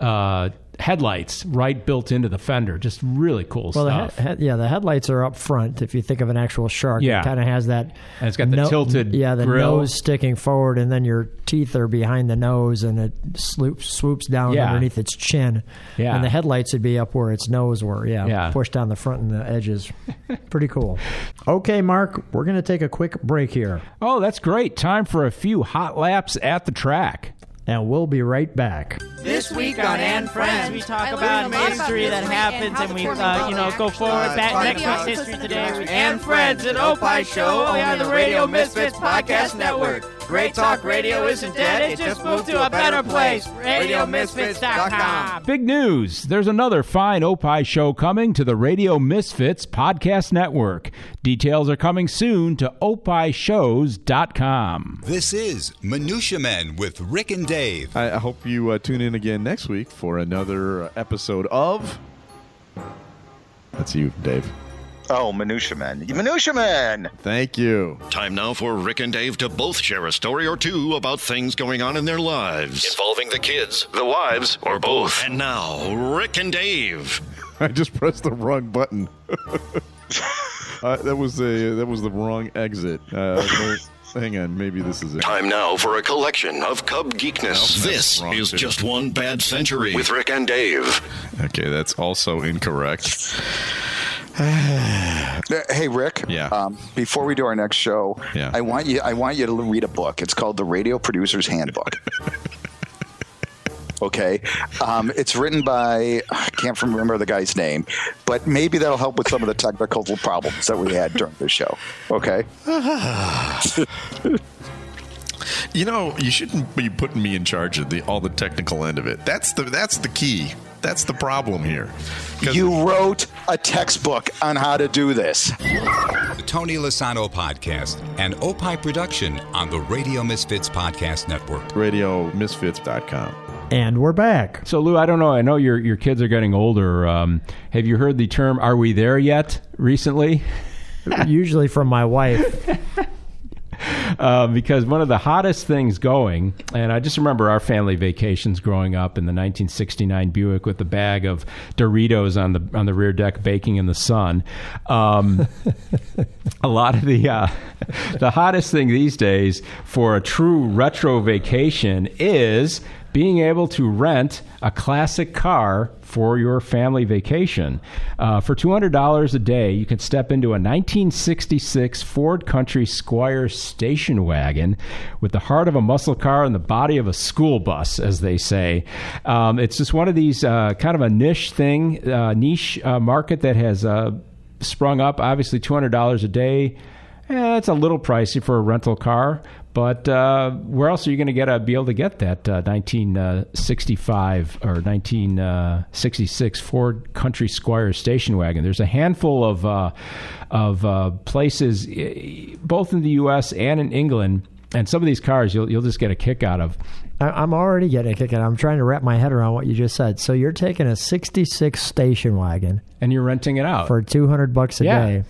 uh, headlights right built into the fender. Just really cool well, stuff. The he- he- yeah, the headlights are up front. If you think of an actual shark, yeah. It kind of has that. And it's got the no- tilted Yeah, the grill. Nose sticking forward, and then your teeth are behind the nose, and it sloops, swoops down yeah. underneath its chin. Yeah. And the headlights would be up where its nose were. Yeah, yeah. Pushed down the front and the edges. Pretty cool. Okay, Mark, we're going to take a quick break here. Oh, that's great. Time for a few hot laps at the track. And we'll be right back. This week on And Friends, we talk about history that happens, and we, uh, you know, go forward. Back next week's history today. And Friends, an Opie show on the Radio Misfits Podcast Network. Great Talk Radio isn't dead; it just moved to a better place. radio misfits dot com. Big news! There's another fine Opie show coming to the Radio Misfits Podcast Network. Details are coming soon to opie shows dot com. This is Minutia Men with Rick and Dave. I hope you uh, tune in again next week for another episode of. That's you, Dave. Oh, Minutia Men. Minutia Men! Thank you. Time now for Rick and Dave to both share a story or two about things going on in their lives. Involving the kids, the wives, or both. And now, Rick and Dave. I just pressed the wrong button. uh, that was the that was the wrong exit. Uh, hang on, maybe this is it. Time now for a collection of Cub geekness. Nope, this is too. Just One Bad Century with Rick and Dave. Okay, that's also incorrect. Hey, Rick. Yeah. Um, before we do our next show, yeah. I want you I want you to read a book. It's called The Radio Producer's Handbook. Okay. Um, it's written by, I can't remember the guy's name, but maybe that'll help with some of the technical problems that we had during this show. Okay. You know, you shouldn't be putting me in charge of the all the technical end of it. That's the that's the key. That's the problem here. You wrote a textbook on how to do this. The Tony Lasano Podcast, an Opie production on the Radio Misfits Podcast Network. radio misfits dot com. And we're back. So, Lou, I don't know. I know your, your kids are getting older. Um, have you heard the term, are we there yet, recently? Usually from my wife. Uh, because one of the hottest things going, and I just remember our family vacations growing up in the nineteen sixty-nine Buick with the bag of Doritos on the on the rear deck baking in the sun. Um, a lot of the uh, the hottest thing these days for a true retro vacation is being able to rent a classic car for your family vacation. Uh, for two hundred dollars a day, you can step into a nineteen sixty-six Ford Country Squire station wagon with the heart of a muscle car and the body of a school bus, as they say. Um, it's just one of these uh, kind of a niche thing, uh, niche uh, market that has uh, sprung up. Obviously, two hundred dollars a day, eh, it's a little pricey for a rental car. But uh, where else are you going to get uh, be able to get that uh, nineteen sixty-five or nineteen sixty-six Ford Country Squire station wagon? There's a handful of uh, of uh, places, both in the U S and in England, and some of these cars you'll you'll just get a kick out of. I'm already getting a kick out. I'm trying to wrap my head around what you just said. So you're taking a sixty-six station wagon and you're renting it out for two hundred bucks a yeah. day,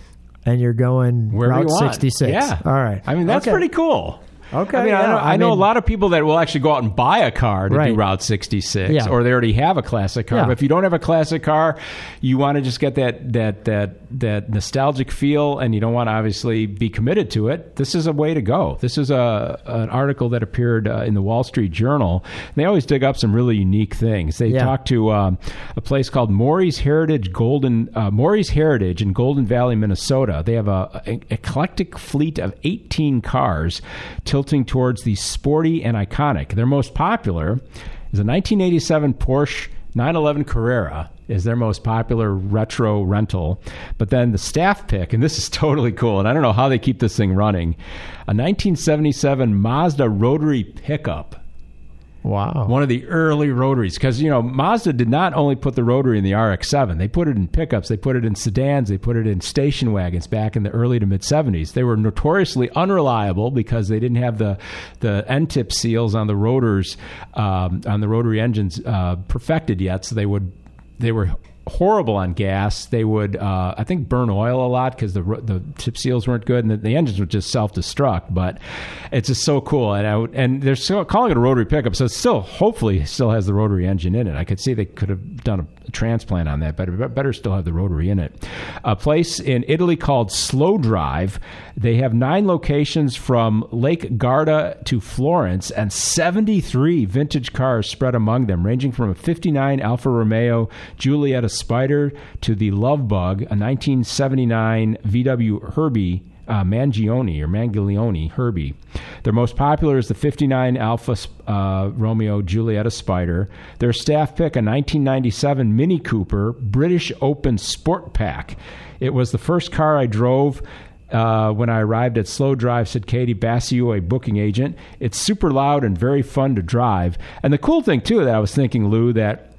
and you're going where Route sixty-six. Yeah, all right. I mean, that's okay. Pretty cool. Okay, I mean, yeah, I know, I I know mean, a lot of people that will actually go out and buy a car to right. do Route sixty-six, yeah. or they already have a classic car. Yeah. But if you don't have a classic car, you want to just get that that that that nostalgic feel, and you don't want to obviously be committed to it. This is a way to go. This is a an article that appeared uh, in the Wall Street Journal. They always dig up some really unique things. They yeah. talked to um, a place called Maury's Heritage Golden uh, Maury's Heritage in Golden Valley, Minnesota. They have a, a eclectic fleet of eighteen cars. Tilting towards the sporty and iconic. Their most popular is a nineteen eighty-seven Porsche nine eleven Carrera is their most popular retro rental. But then the staff pick, and this is totally cool, and I don't know how they keep this thing running, a nineteen seventy-seven Mazda rotary pickup. Wow. One of the early rotaries. Because, you know, Mazda did not only put the rotary in the R X seven. They put it in pickups. They put it in sedans. They put it in station wagons back in the early to mid-seventies. They were notoriously unreliable because they didn't have the, the end-tip seals on the rotors, um, on the rotary engines uh, perfected yet. So they would, they were... horrible on gas. They would, uh, I think, burn oil a lot because the the tip seals weren't good, and the, the engines would just self-destruct. But it's just so cool, and I would, and they're still calling it a rotary pickup, so it's still hopefully still has the rotary engine in it. I could see they could have done a transplant on that, but it better still have the rotary in it. A place in Italy called Slow Drive. They have nine locations from Lake Garda to Florence, and seventy-three vintage cars spread among them, ranging from a fifty-nine Alfa Romeo Giulietta Spider to the Love Bug, a nineteen seventy-nine V W Herbie, uh, Mangione or Mangione Herbie. Their most popular is the fifty-nine Alfa uh, Romeo Giulietta Spider. Their staff pick, a nineteen ninety-seven Mini Cooper British Open Sport Pack. It was the first car I drove uh, when I arrived at Slow Drive, said Katie Bassiou, a booking agent. It's super loud and very fun to drive. And the cool thing, too, that I was thinking, Lou, that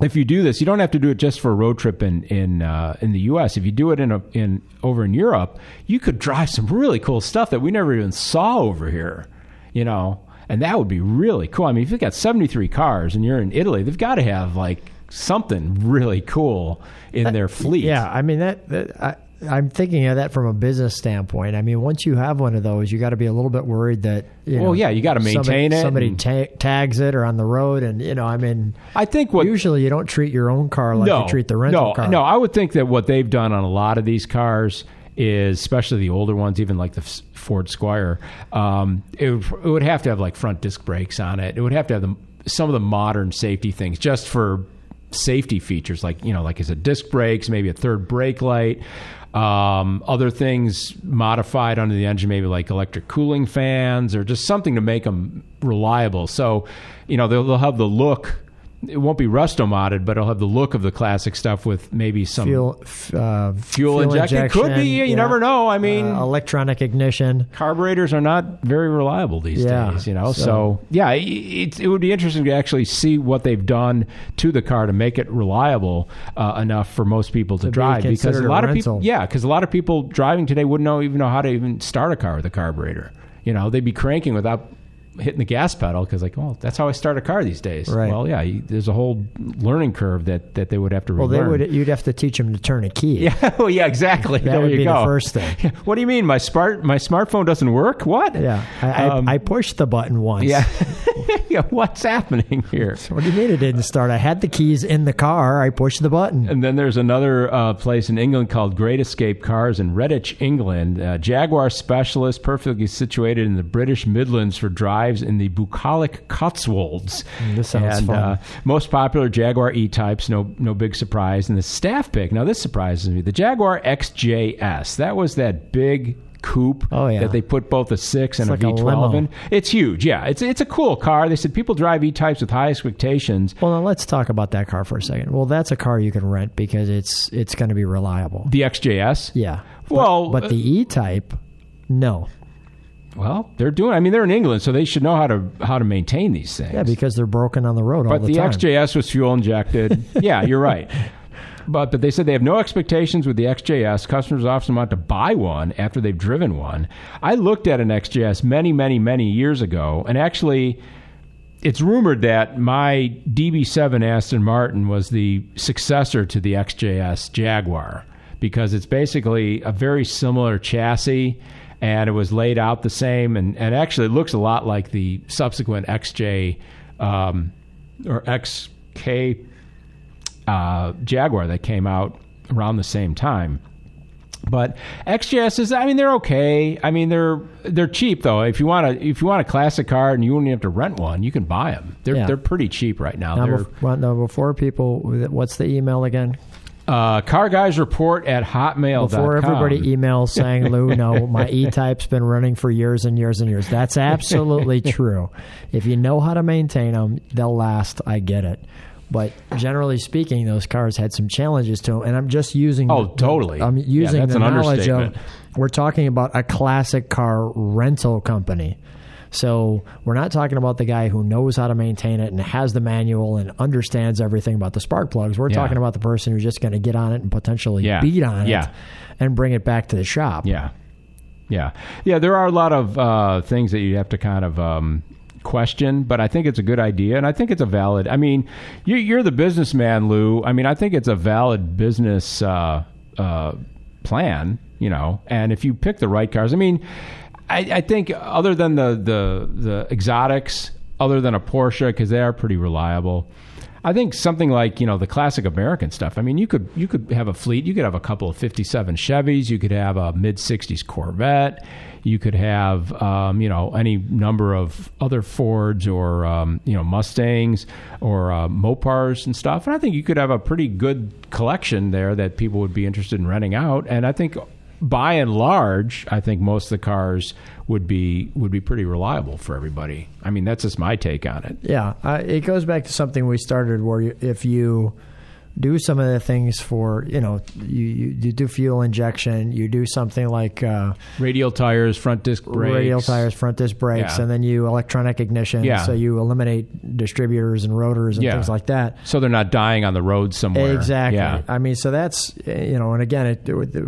if you do this, you don't have to do it just for a road trip in in uh, in the U S. If you do it in a, in over in Europe, you could drive some really cool stuff that we never even saw over here, you know. And that would be really cool. I mean, if you've got seventy-three cars and you're in Italy, they've got to have like something really cool in that, their fleet. Yeah, I mean that. that I, I'm thinking of that from a business standpoint. I mean, once you have one of those, you got to be a little bit worried that, you know, well, yeah, you got to maintain somebody, it. Somebody ta- tags it or on the road, and you know, I mean, I think what usually you don't treat your own car like no, you treat the rental no, car. No, I would think that what they've done on a lot of these cars is, especially the older ones, even like the Ford Squire, um, it would, it would have to have like front disc brakes on it. It would have to have the, some of the modern safety things just for safety features, like you know, like is it disc brakes, maybe a third brake light. Um, other things modified under the engine, maybe like electric cooling fans or just something to make them reliable. So, you know, they'll, they'll have the look. It won't be resto-modded, but it'll have the look of the classic stuff with maybe some fuel, uh, fuel, fuel injection. injection. Could be. You yeah. never know. I mean, uh, electronic ignition. Carburetors are not very reliable these yeah. days, you know. So, so yeah, it, it would be interesting to actually see what they've done to the car to make it reliable uh, enough for most people to, to drive. Be because a lot a of people, yeah, because a lot of people driving today wouldn't know, even know how to even start a car with a carburetor. You know, they'd be cranking without hitting the gas pedal because like, oh, that's how I start a car these days. Right. Well, yeah, you, there's a whole learning curve that, that they would have to relearn. Well, they would, you'd have to teach them to turn a key. Yeah, well, yeah, exactly. That there would you be go. the first thing. Yeah. What do you mean? My smart my smartphone doesn't work? What? Yeah, I, um, I, I pushed the button once. Yeah. Yeah, what's happening here? What do you mean it didn't start? I had the keys in the car. I pushed the button. And then there's another uh, place in England called Great Escape Cars in Redditch, England. Uh, Jaguar specialist, perfectly situated in the British Midlands for drive in the bucolic Cotswolds. This sounds and, fun. Uh, most popular Jaguar E-types, no no big surprise. And the staff pick, now this surprises me, the Jaguar X J S. That was that big coupe oh, yeah. that they put both a six and it's a like V twelve a in. It's huge, yeah. It's it's a cool car. They said people drive E-types with high expectations. Well, now let's talk about that car for a second. Well, that's a car you can rent because it's it's going to be reliable. The X J S? Yeah. Well, But, but the E-type, no. Well, they're doing. I mean, they're in England, so they should know how to how to maintain these things. Yeah, because they're broken on the road all the, the time. But the X J S was fuel injected. Yeah, you're right. But but they said they have no expectations with the X J S. Customers often want to buy one after they've driven one. I looked at an X J S many, many, many years ago, and actually, it's rumored that my D B seven Aston Martin was the successor to the X J S Jaguar because it's basically a very similar chassis. And it was laid out the same, and, and actually looks a lot like the subsequent X J um, or X K uh, Jaguar that came out around the same time. But X J Ss, I mean, they're okay. I mean, they're they're cheap though. If you want a if you want a classic car and you wouldn't have to rent one, you can buy them. They're yeah. they're pretty cheap right now. Now, well, now before people, what's the email again? Uh, car guys report at hotmail dot com. Before everybody emails saying, Lou, no, my E-type's been running for years and years and years. That's absolutely true. If you know how to maintain them, they'll last. I get it. But generally speaking, those cars had some challenges to them. And I'm just using... Oh, the, totally. I'm using yeah, the knowledge of... We're talking about a classic car rental company. So we're not talking about the guy who knows how to maintain it and has the manual and understands everything about the spark plugs. We're yeah. talking about the person who's just going to get on it and potentially yeah. beat on yeah. it and bring it back to the shop. Yeah. Yeah. Yeah, there are a lot of uh, things that you have to kind of um, question, but I think it's a good idea, and I think it's a valid... I mean, you, you're the businessman, Lou. I mean, I think it's a valid business uh, uh, plan, you know, and if you pick the right cars... I mean, I, I think other than the, the, the exotics, other than a Porsche, because they are pretty reliable... I think something like, you know, the classic American stuff. I mean, you could you could have a fleet. You could have a couple of fifty-seven Chevys. You could have a mid-sixties Corvette. You could have, um, you know, any number of other Fords or, um, you know, Mustangs or uh, Mopars and stuff. And I think you could have a pretty good collection there that people would be interested in renting out. And I think... by and large, I think most of the cars would be would be pretty reliable for everybody. I mean, that's just my take on it. Yeah, uh, it goes back to something we started where you, if you do some of the things for, you know, you, you, you do fuel injection, you do something like... Uh, radial tires, front disc brakes. Radial tires, front disc brakes, yeah. and then you electronic ignition, yeah. so you eliminate distributors and rotors and yeah. things like that. So they're not dying on the road somewhere. Exactly. Yeah. I mean, so that's, you know, and again, it... it, it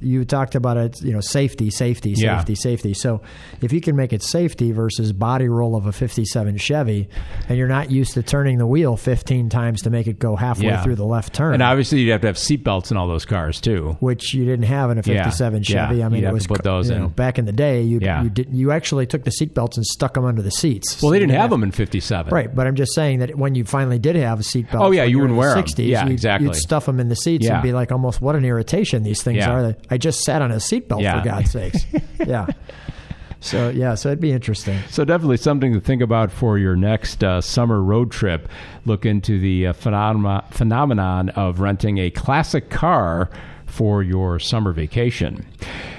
you talked about it, you know, safety, safety, safety, yeah. safety. So if you can make it safety versus body roll of a fifty-seven Chevy, and you're not used to turning the wheel fifteen times to make it go halfway yeah. through the left turn. And obviously you'd have to have seatbelts in all those cars too. Which you didn't have in a fifty-seven yeah. Chevy. Yeah. I mean, you'd it was put those you know, in. Back in the day, you yeah. you, did, you actually took the seatbelts and stuck them under the seats. Well, so they didn't have, have them in fifty-seven. Right, but I'm just saying that when you finally did have a seatbelt, oh yeah, you wouldn't wear the sixties, them. Yeah, you'd, exactly. You'd stuff them in the seats yeah. and be like, almost what an irritation these things yeah. are. I just sat on a seatbelt yeah. for God's sakes. Yeah. So, yeah, so it'd be interesting. So definitely something to think about for your next uh, summer road trip. Look into the uh, phenom- phenomenon of renting a classic car for your summer vacation.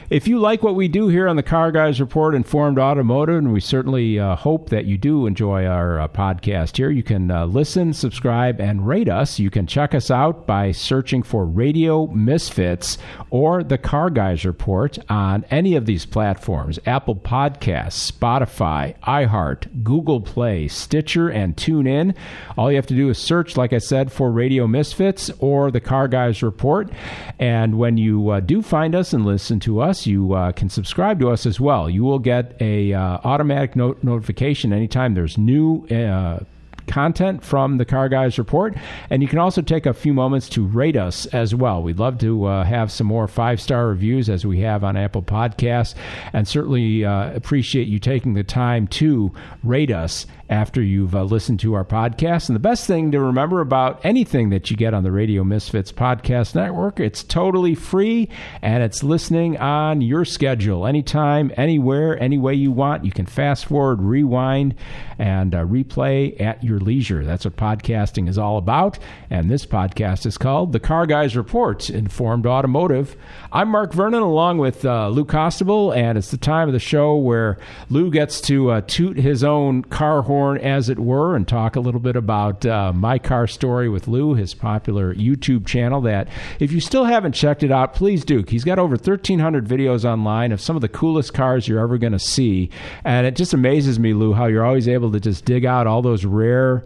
If you like what we do here on the Car Guys Report, Informed Automotive, and we certainly uh, hope that you do enjoy our uh, podcast here, you can uh, listen, subscribe, and rate us. You can check us out by searching for Radio Misfits or the Car Guys Report on any of these platforms, Apple Podcasts, Spotify, iHeart, Google Play, Stitcher, and TuneIn. All you have to do is search, like I said, for Radio Misfits or the Car Guys Report. And when you uh, do find us and listen to us, you uh, can subscribe to us as well. You will get a uh, automatic no- notification anytime there's new uh, content from the Car Guys Report. And you can also take a few moments to rate us as well. We'd love to uh, have some more five-star reviews as we have on Apple Podcasts, and certainly uh, appreciate you taking the time to rate us after you've uh, listened to our podcast. And the best thing to remember about anything that you get on the Radio Misfits Podcast Network, it's totally free, and it's listening on your schedule, anytime, anywhere, any way you want. You can fast forward, rewind, and uh, replay at your leisure. That's what podcasting is all about, and this podcast is called The Car Guys Reports, Informed Automotive. I'm Mark Vernon, along with uh, Lou Costabile, and it's the time of the show where Lou gets to uh, toot his own car horn, as it were, and talk a little bit about uh, My Car Story with Lou, his popular YouTube channel that, if you still haven't checked it out, please do. He's got over thirteen hundred videos online of some of the coolest cars you're ever going to see. And it just amazes me, Lou, how you're always able to just dig out all those rare,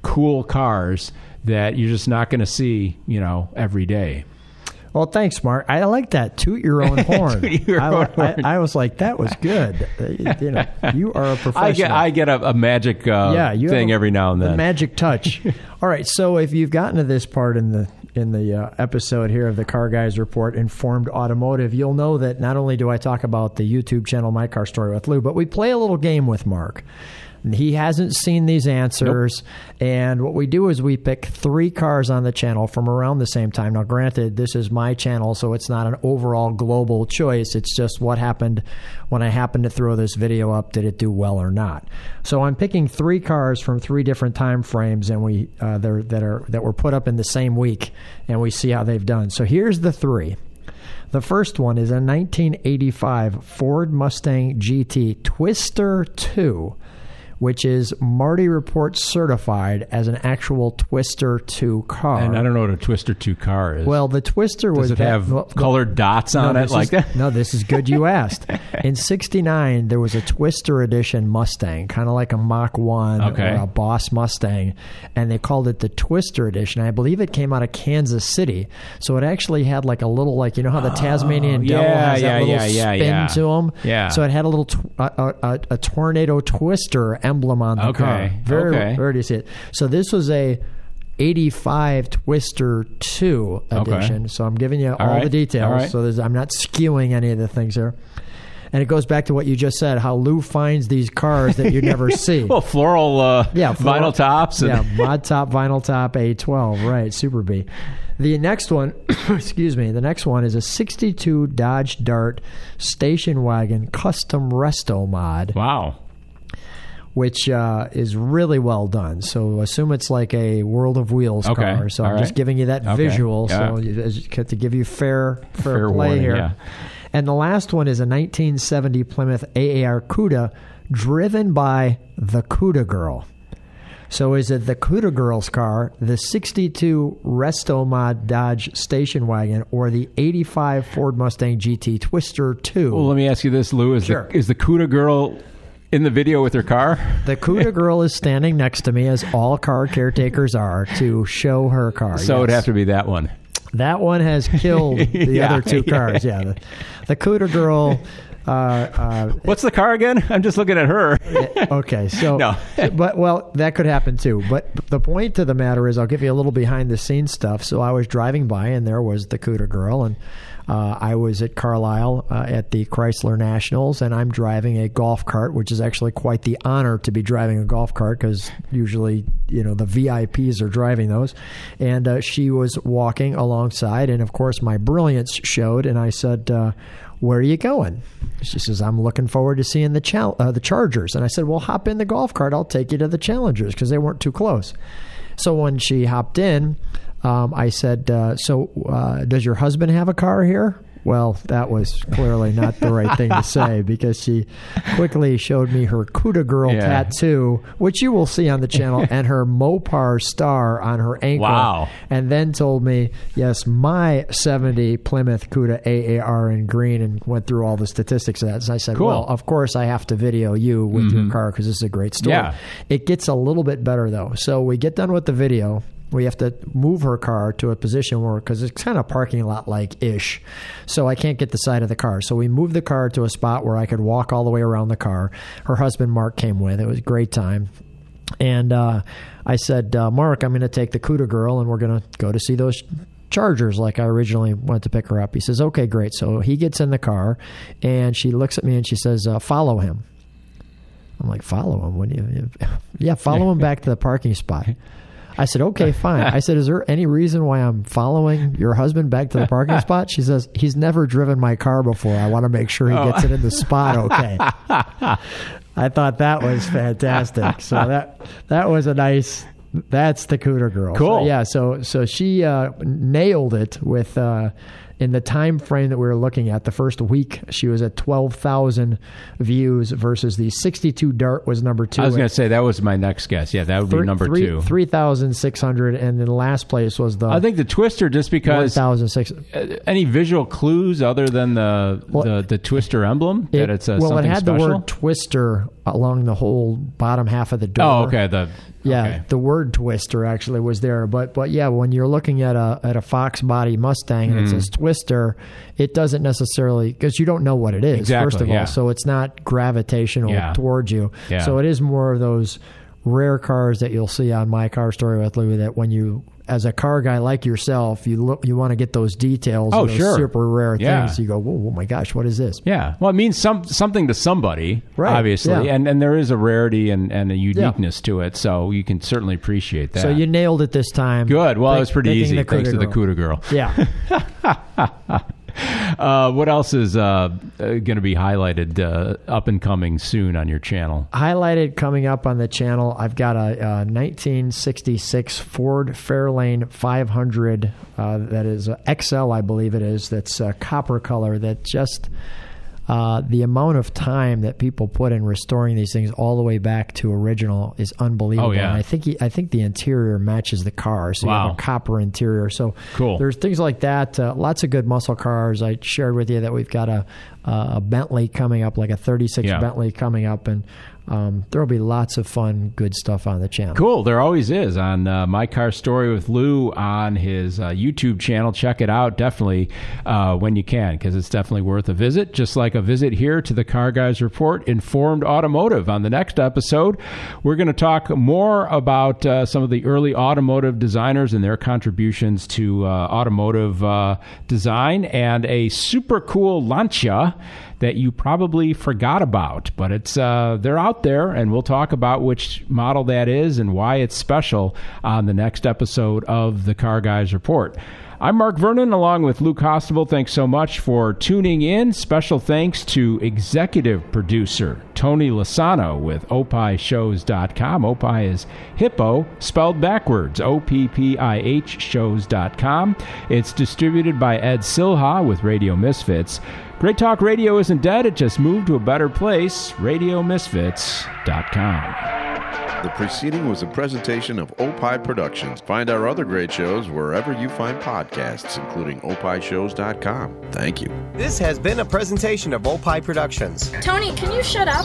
cool cars that you're just not going to see, you know, every day. Well, thanks, Mark. I like that toot your own horn. toot your I, own I, horn. I, I was like, that was good. You know, you are a professional. I get, I get a, a magic uh, yeah, you thing a, every now and then. A magic touch. All right, so if you've gotten to this part in the in the uh, episode here of the Car Guys Report, Informed Automotive, you'll know that not only do I talk about the YouTube channel My Car Story with Lou, but we play a little game with Mark. He hasn't seen these answers, nope. and what we do is we pick three cars on the channel from around the same time. Now, granted, this is my channel, so it's not an overall global choice. It's just what happened when I happened to throw this video up. Did it do well or not? So I'm picking three cars from three different time frames, and we uh, that are that were put up in the same week, and we see how they've done. So here's the three. The first one is a nineteen eighty-five Ford Mustang G T Twister two. which is Marty Report certified as an actual Twister two car. And I don't know what a Twister two car is. Well, the Twister Does was... Does it have well, colored dots on no, it like is, that? No, this is good you asked. In sixty-nine, there was a Twister edition Mustang, kind of like a Mach one okay. or a Boss Mustang, and they called it the Twister edition. I believe it came out of Kansas City, so it actually had like a little, like, you know how the Tasmanian oh, devil yeah, has that yeah, little yeah, yeah, spin yeah. to them? Yeah. So it had a little tw- a, a, a tornado twister emblem on the okay. car. Very, okay. Where do you see it? So this was a eighty-five Twister two edition. Okay. So I'm giving you all, all right. the details. All right. So there's, I'm not skewing any of the things here. And it goes back to what you just said, how Lou finds these cars that you never see. Well, floral, uh, yeah, floral vinyl tops. And yeah, mod top, vinyl top, A twelve, right, Super B. The next one, excuse me, the next one is a sixty-two Dodge Dart station wagon custom resto mod. Wow. Which uh, is really well done. So assume it's like a World of Wheels okay. car. So All I'm right. just giving you that okay. visual. Yeah. So you, to give you fair, fair, fair play warning, here. Yeah. And the last one is a nineteen seventy Plymouth A A R Cuda driven by the Cuda Girl. So is it the Cuda Girl's car, the sixty-two Resto Mod Dodge station wagon, or the eighty-five Ford Mustang G T Twister two? Well, let me ask you this, Lou. Is, sure. the, is the Cuda Girl... in the video with her car? The Cuda Girl is standing next to me, as all car caretakers are, to show her car. So yes. it would have to be that one. That one has killed the yeah, other two cars. Yeah, yeah. The, the Cuda Girl... Uh, uh, What's the car again? I'm just looking at her. Okay, so... No. But, well, that could happen too. But the point to the matter is, I'll give you a little behind-the-scenes stuff. So I was driving by, and there was the Cuda Girl, and... Uh, I was at Carlisle uh, at the Chrysler Nationals, and I'm driving a golf cart, which is actually quite the honor to be driving a golf cart, because usually, you know, the V I Ps are driving those. And uh, she was walking alongside, and of course my brilliance showed, and I said, uh, where are you going? She says, I'm looking forward to seeing the, chal- uh, the Chargers. And I said, well, hop in the golf cart. I'll take you to the Challengers, because they weren't too close. So when she hopped in, Um, I said, uh, so uh, does your husband have a car here? Well, that was clearly not the right thing to say, because she quickly showed me her Cuda Girl yeah. tattoo, which you will see on the channel, and her Mopar star on her ankle. Wow. And then told me, yes, my seventy Plymouth Cuda A A R in green, and went through all the statistics of that. So I said, cool. Well, of course I have to video you with mm-hmm. your car, because this is a great story. Yeah. It gets a little bit better, though. So we get done with the video. We have to move her car to a position where, because it's kind of parking lot like ish, so I can't get the side of the car. So we moved the car to a spot where I could walk all the way around the car. Her husband, Mark, came with. It was a great time. And uh, I said, uh, Mark, I'm going to take the Cuda Girl, and we're going to go to see those Chargers like I originally went to pick her up. He says, okay, great. So he gets in the car, and she looks at me, and she says, uh, follow him. I'm like, follow him? What do you? Yeah, follow him back to the parking spot. I said, okay, fine. I said, is there any reason why I'm following your husband back to the parking spot? She says, he's never driven my car before. I want to make sure he oh. gets it in the spot okay. I thought that was fantastic. So that that was a nice... That's the Cuda Girl. Cool. So, yeah, so so she uh, nailed it with... Uh, in the time frame that we were looking at, the first week, she was at twelve thousand views versus the sixty-two Dart was number two. I was going to say, that was my next guess. Yeah, that would three, be number three, two. three thousand six hundred, and then last place was the... I think the Twister, just because... one thousand six hundred. Any visual clues other than the well, the, the Twister emblem? It, that it's a, well, something special? Well, it had the word Twister along the whole bottom half of the door. Oh, okay, the... Yeah, okay. The word Twister actually was there. But but yeah, when you're looking at a at a Fox body Mustang and mm. it says Twister, it doesn't necessarily, because you don't know what it is, exactly, first of yeah. all. So it's not gravitational yeah. towards you. Yeah. So it is more of those rare cars that you'll see on My Car Story with Louie, that when you, as a car guy like yourself, you look, you want to get those details, oh, those sure. super rare yeah. things. You go, whoa, oh my gosh, what is this? Yeah. Well, it means some something to somebody, right. obviously. Yeah. And and there is a rarity and, and a uniqueness yeah. to it, so you can certainly appreciate that. So you nailed it this time. Good. Well, th- it was pretty easy, thanks to the Cuda Girl. Yeah. Uh, what else is uh, going to be highlighted uh, up and coming soon on your channel? Highlighted coming up on the channel, I've got a, a nineteen sixty-six Ford Fairlane five hundred uh, that is X L, I believe it is, that's uh, copper color, that just... uh, the amount of time that people put in restoring these things all the way back to original is unbelievable. Oh, yeah. And I think he, I think the interior matches the car. So wow. you have a copper interior. So cool. There's things like that. Uh, lots of good muscle cars. I shared with you that we've got a, a Bentley coming up, like a thirty-six yeah. Bentley coming up, and Um, there will be lots of fun, good stuff on the channel. Cool. There always is on uh, My Car Story with Lou on his uh, YouTube channel. Check it out definitely uh, when you can, because it's definitely worth a visit, just like a visit here to the Car Guys Report, Informed Automotive. On the next episode, we're going to talk more about uh, some of the early automotive designers and their contributions to uh, automotive uh, design, and a super cool Lancia that you probably forgot about, but it's uh, they're out there, and we'll talk about which model that is and why it's special on the next episode of the Car Guys Report. I'm Mark Vernon, along with Lou Costabile. Thanks so much for tuning in. Special thanks to executive producer Tony Lasano with opi shows dot com. Opi is hippo, spelled backwards, O P P I H shows dot com. It's distributed by Ed Silha with Radio Misfits. Great Talk Radio isn't dead. It just moved to a better place, radio misfits dot com. The preceding was a presentation of Opie Productions. Find our other great shows wherever you find podcasts, including opie shows dot com. Thank you. This has been a presentation of Opie Productions. Tony, can you shut up?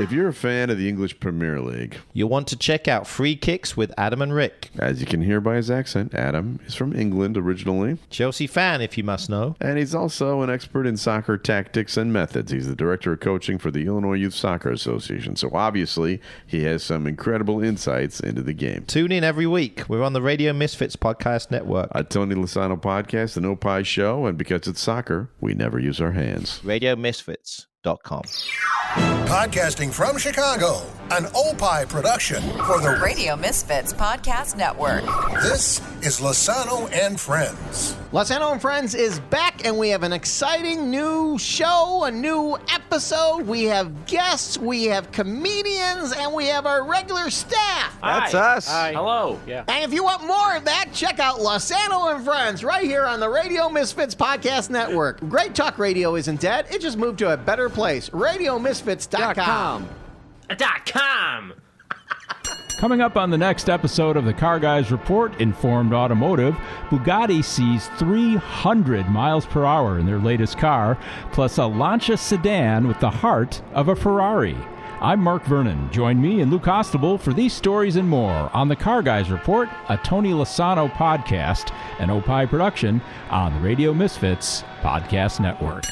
If you're a fan of the English Premier League, you'll want to check out Free Kicks with Adam and Rick. As you can hear by his accent, Adam is from England originally. Chelsea fan, if you must know. And he's also an expert in soccer tactics and methods. He's the director of coaching for the Illinois Youth Soccer Association. So obviously, he has some incredible insights into the game. Tune in every week. We're on the Radio Misfits Podcast Network. A Tony Lasano podcast, the No Pie Show, and because it's soccer, we never use our hands. Radio Misfits. Podcasting from Chicago, an Opie production for the Radio Misfits Podcast Network. This is Lasano and Friends. Lasano and Friends is back, and we have an exciting new show, a new episode. We have guests, we have comedians, and we have our regular staff. Hi. That's us. Hi. Hello. Yeah. And if you want more of that, check out Lasano and Friends right here on the Radio Misfits Podcast Network. Great Talk Radio isn't dead. It just moved to a better place. radio misfits dot com. Dot com. Coming up on the next episode of the Car Guys Report, Informed Automotive, Bugatti sees three hundred miles per hour in their latest car, plus a Lancia sedan with the heart of a Ferrari. I'm Mark Vernon. Join me and Lou Costabile for these stories and more on the Car Guys Report, a Tony Lasano podcast, an Opie production on the Radio Misfits Podcast Network.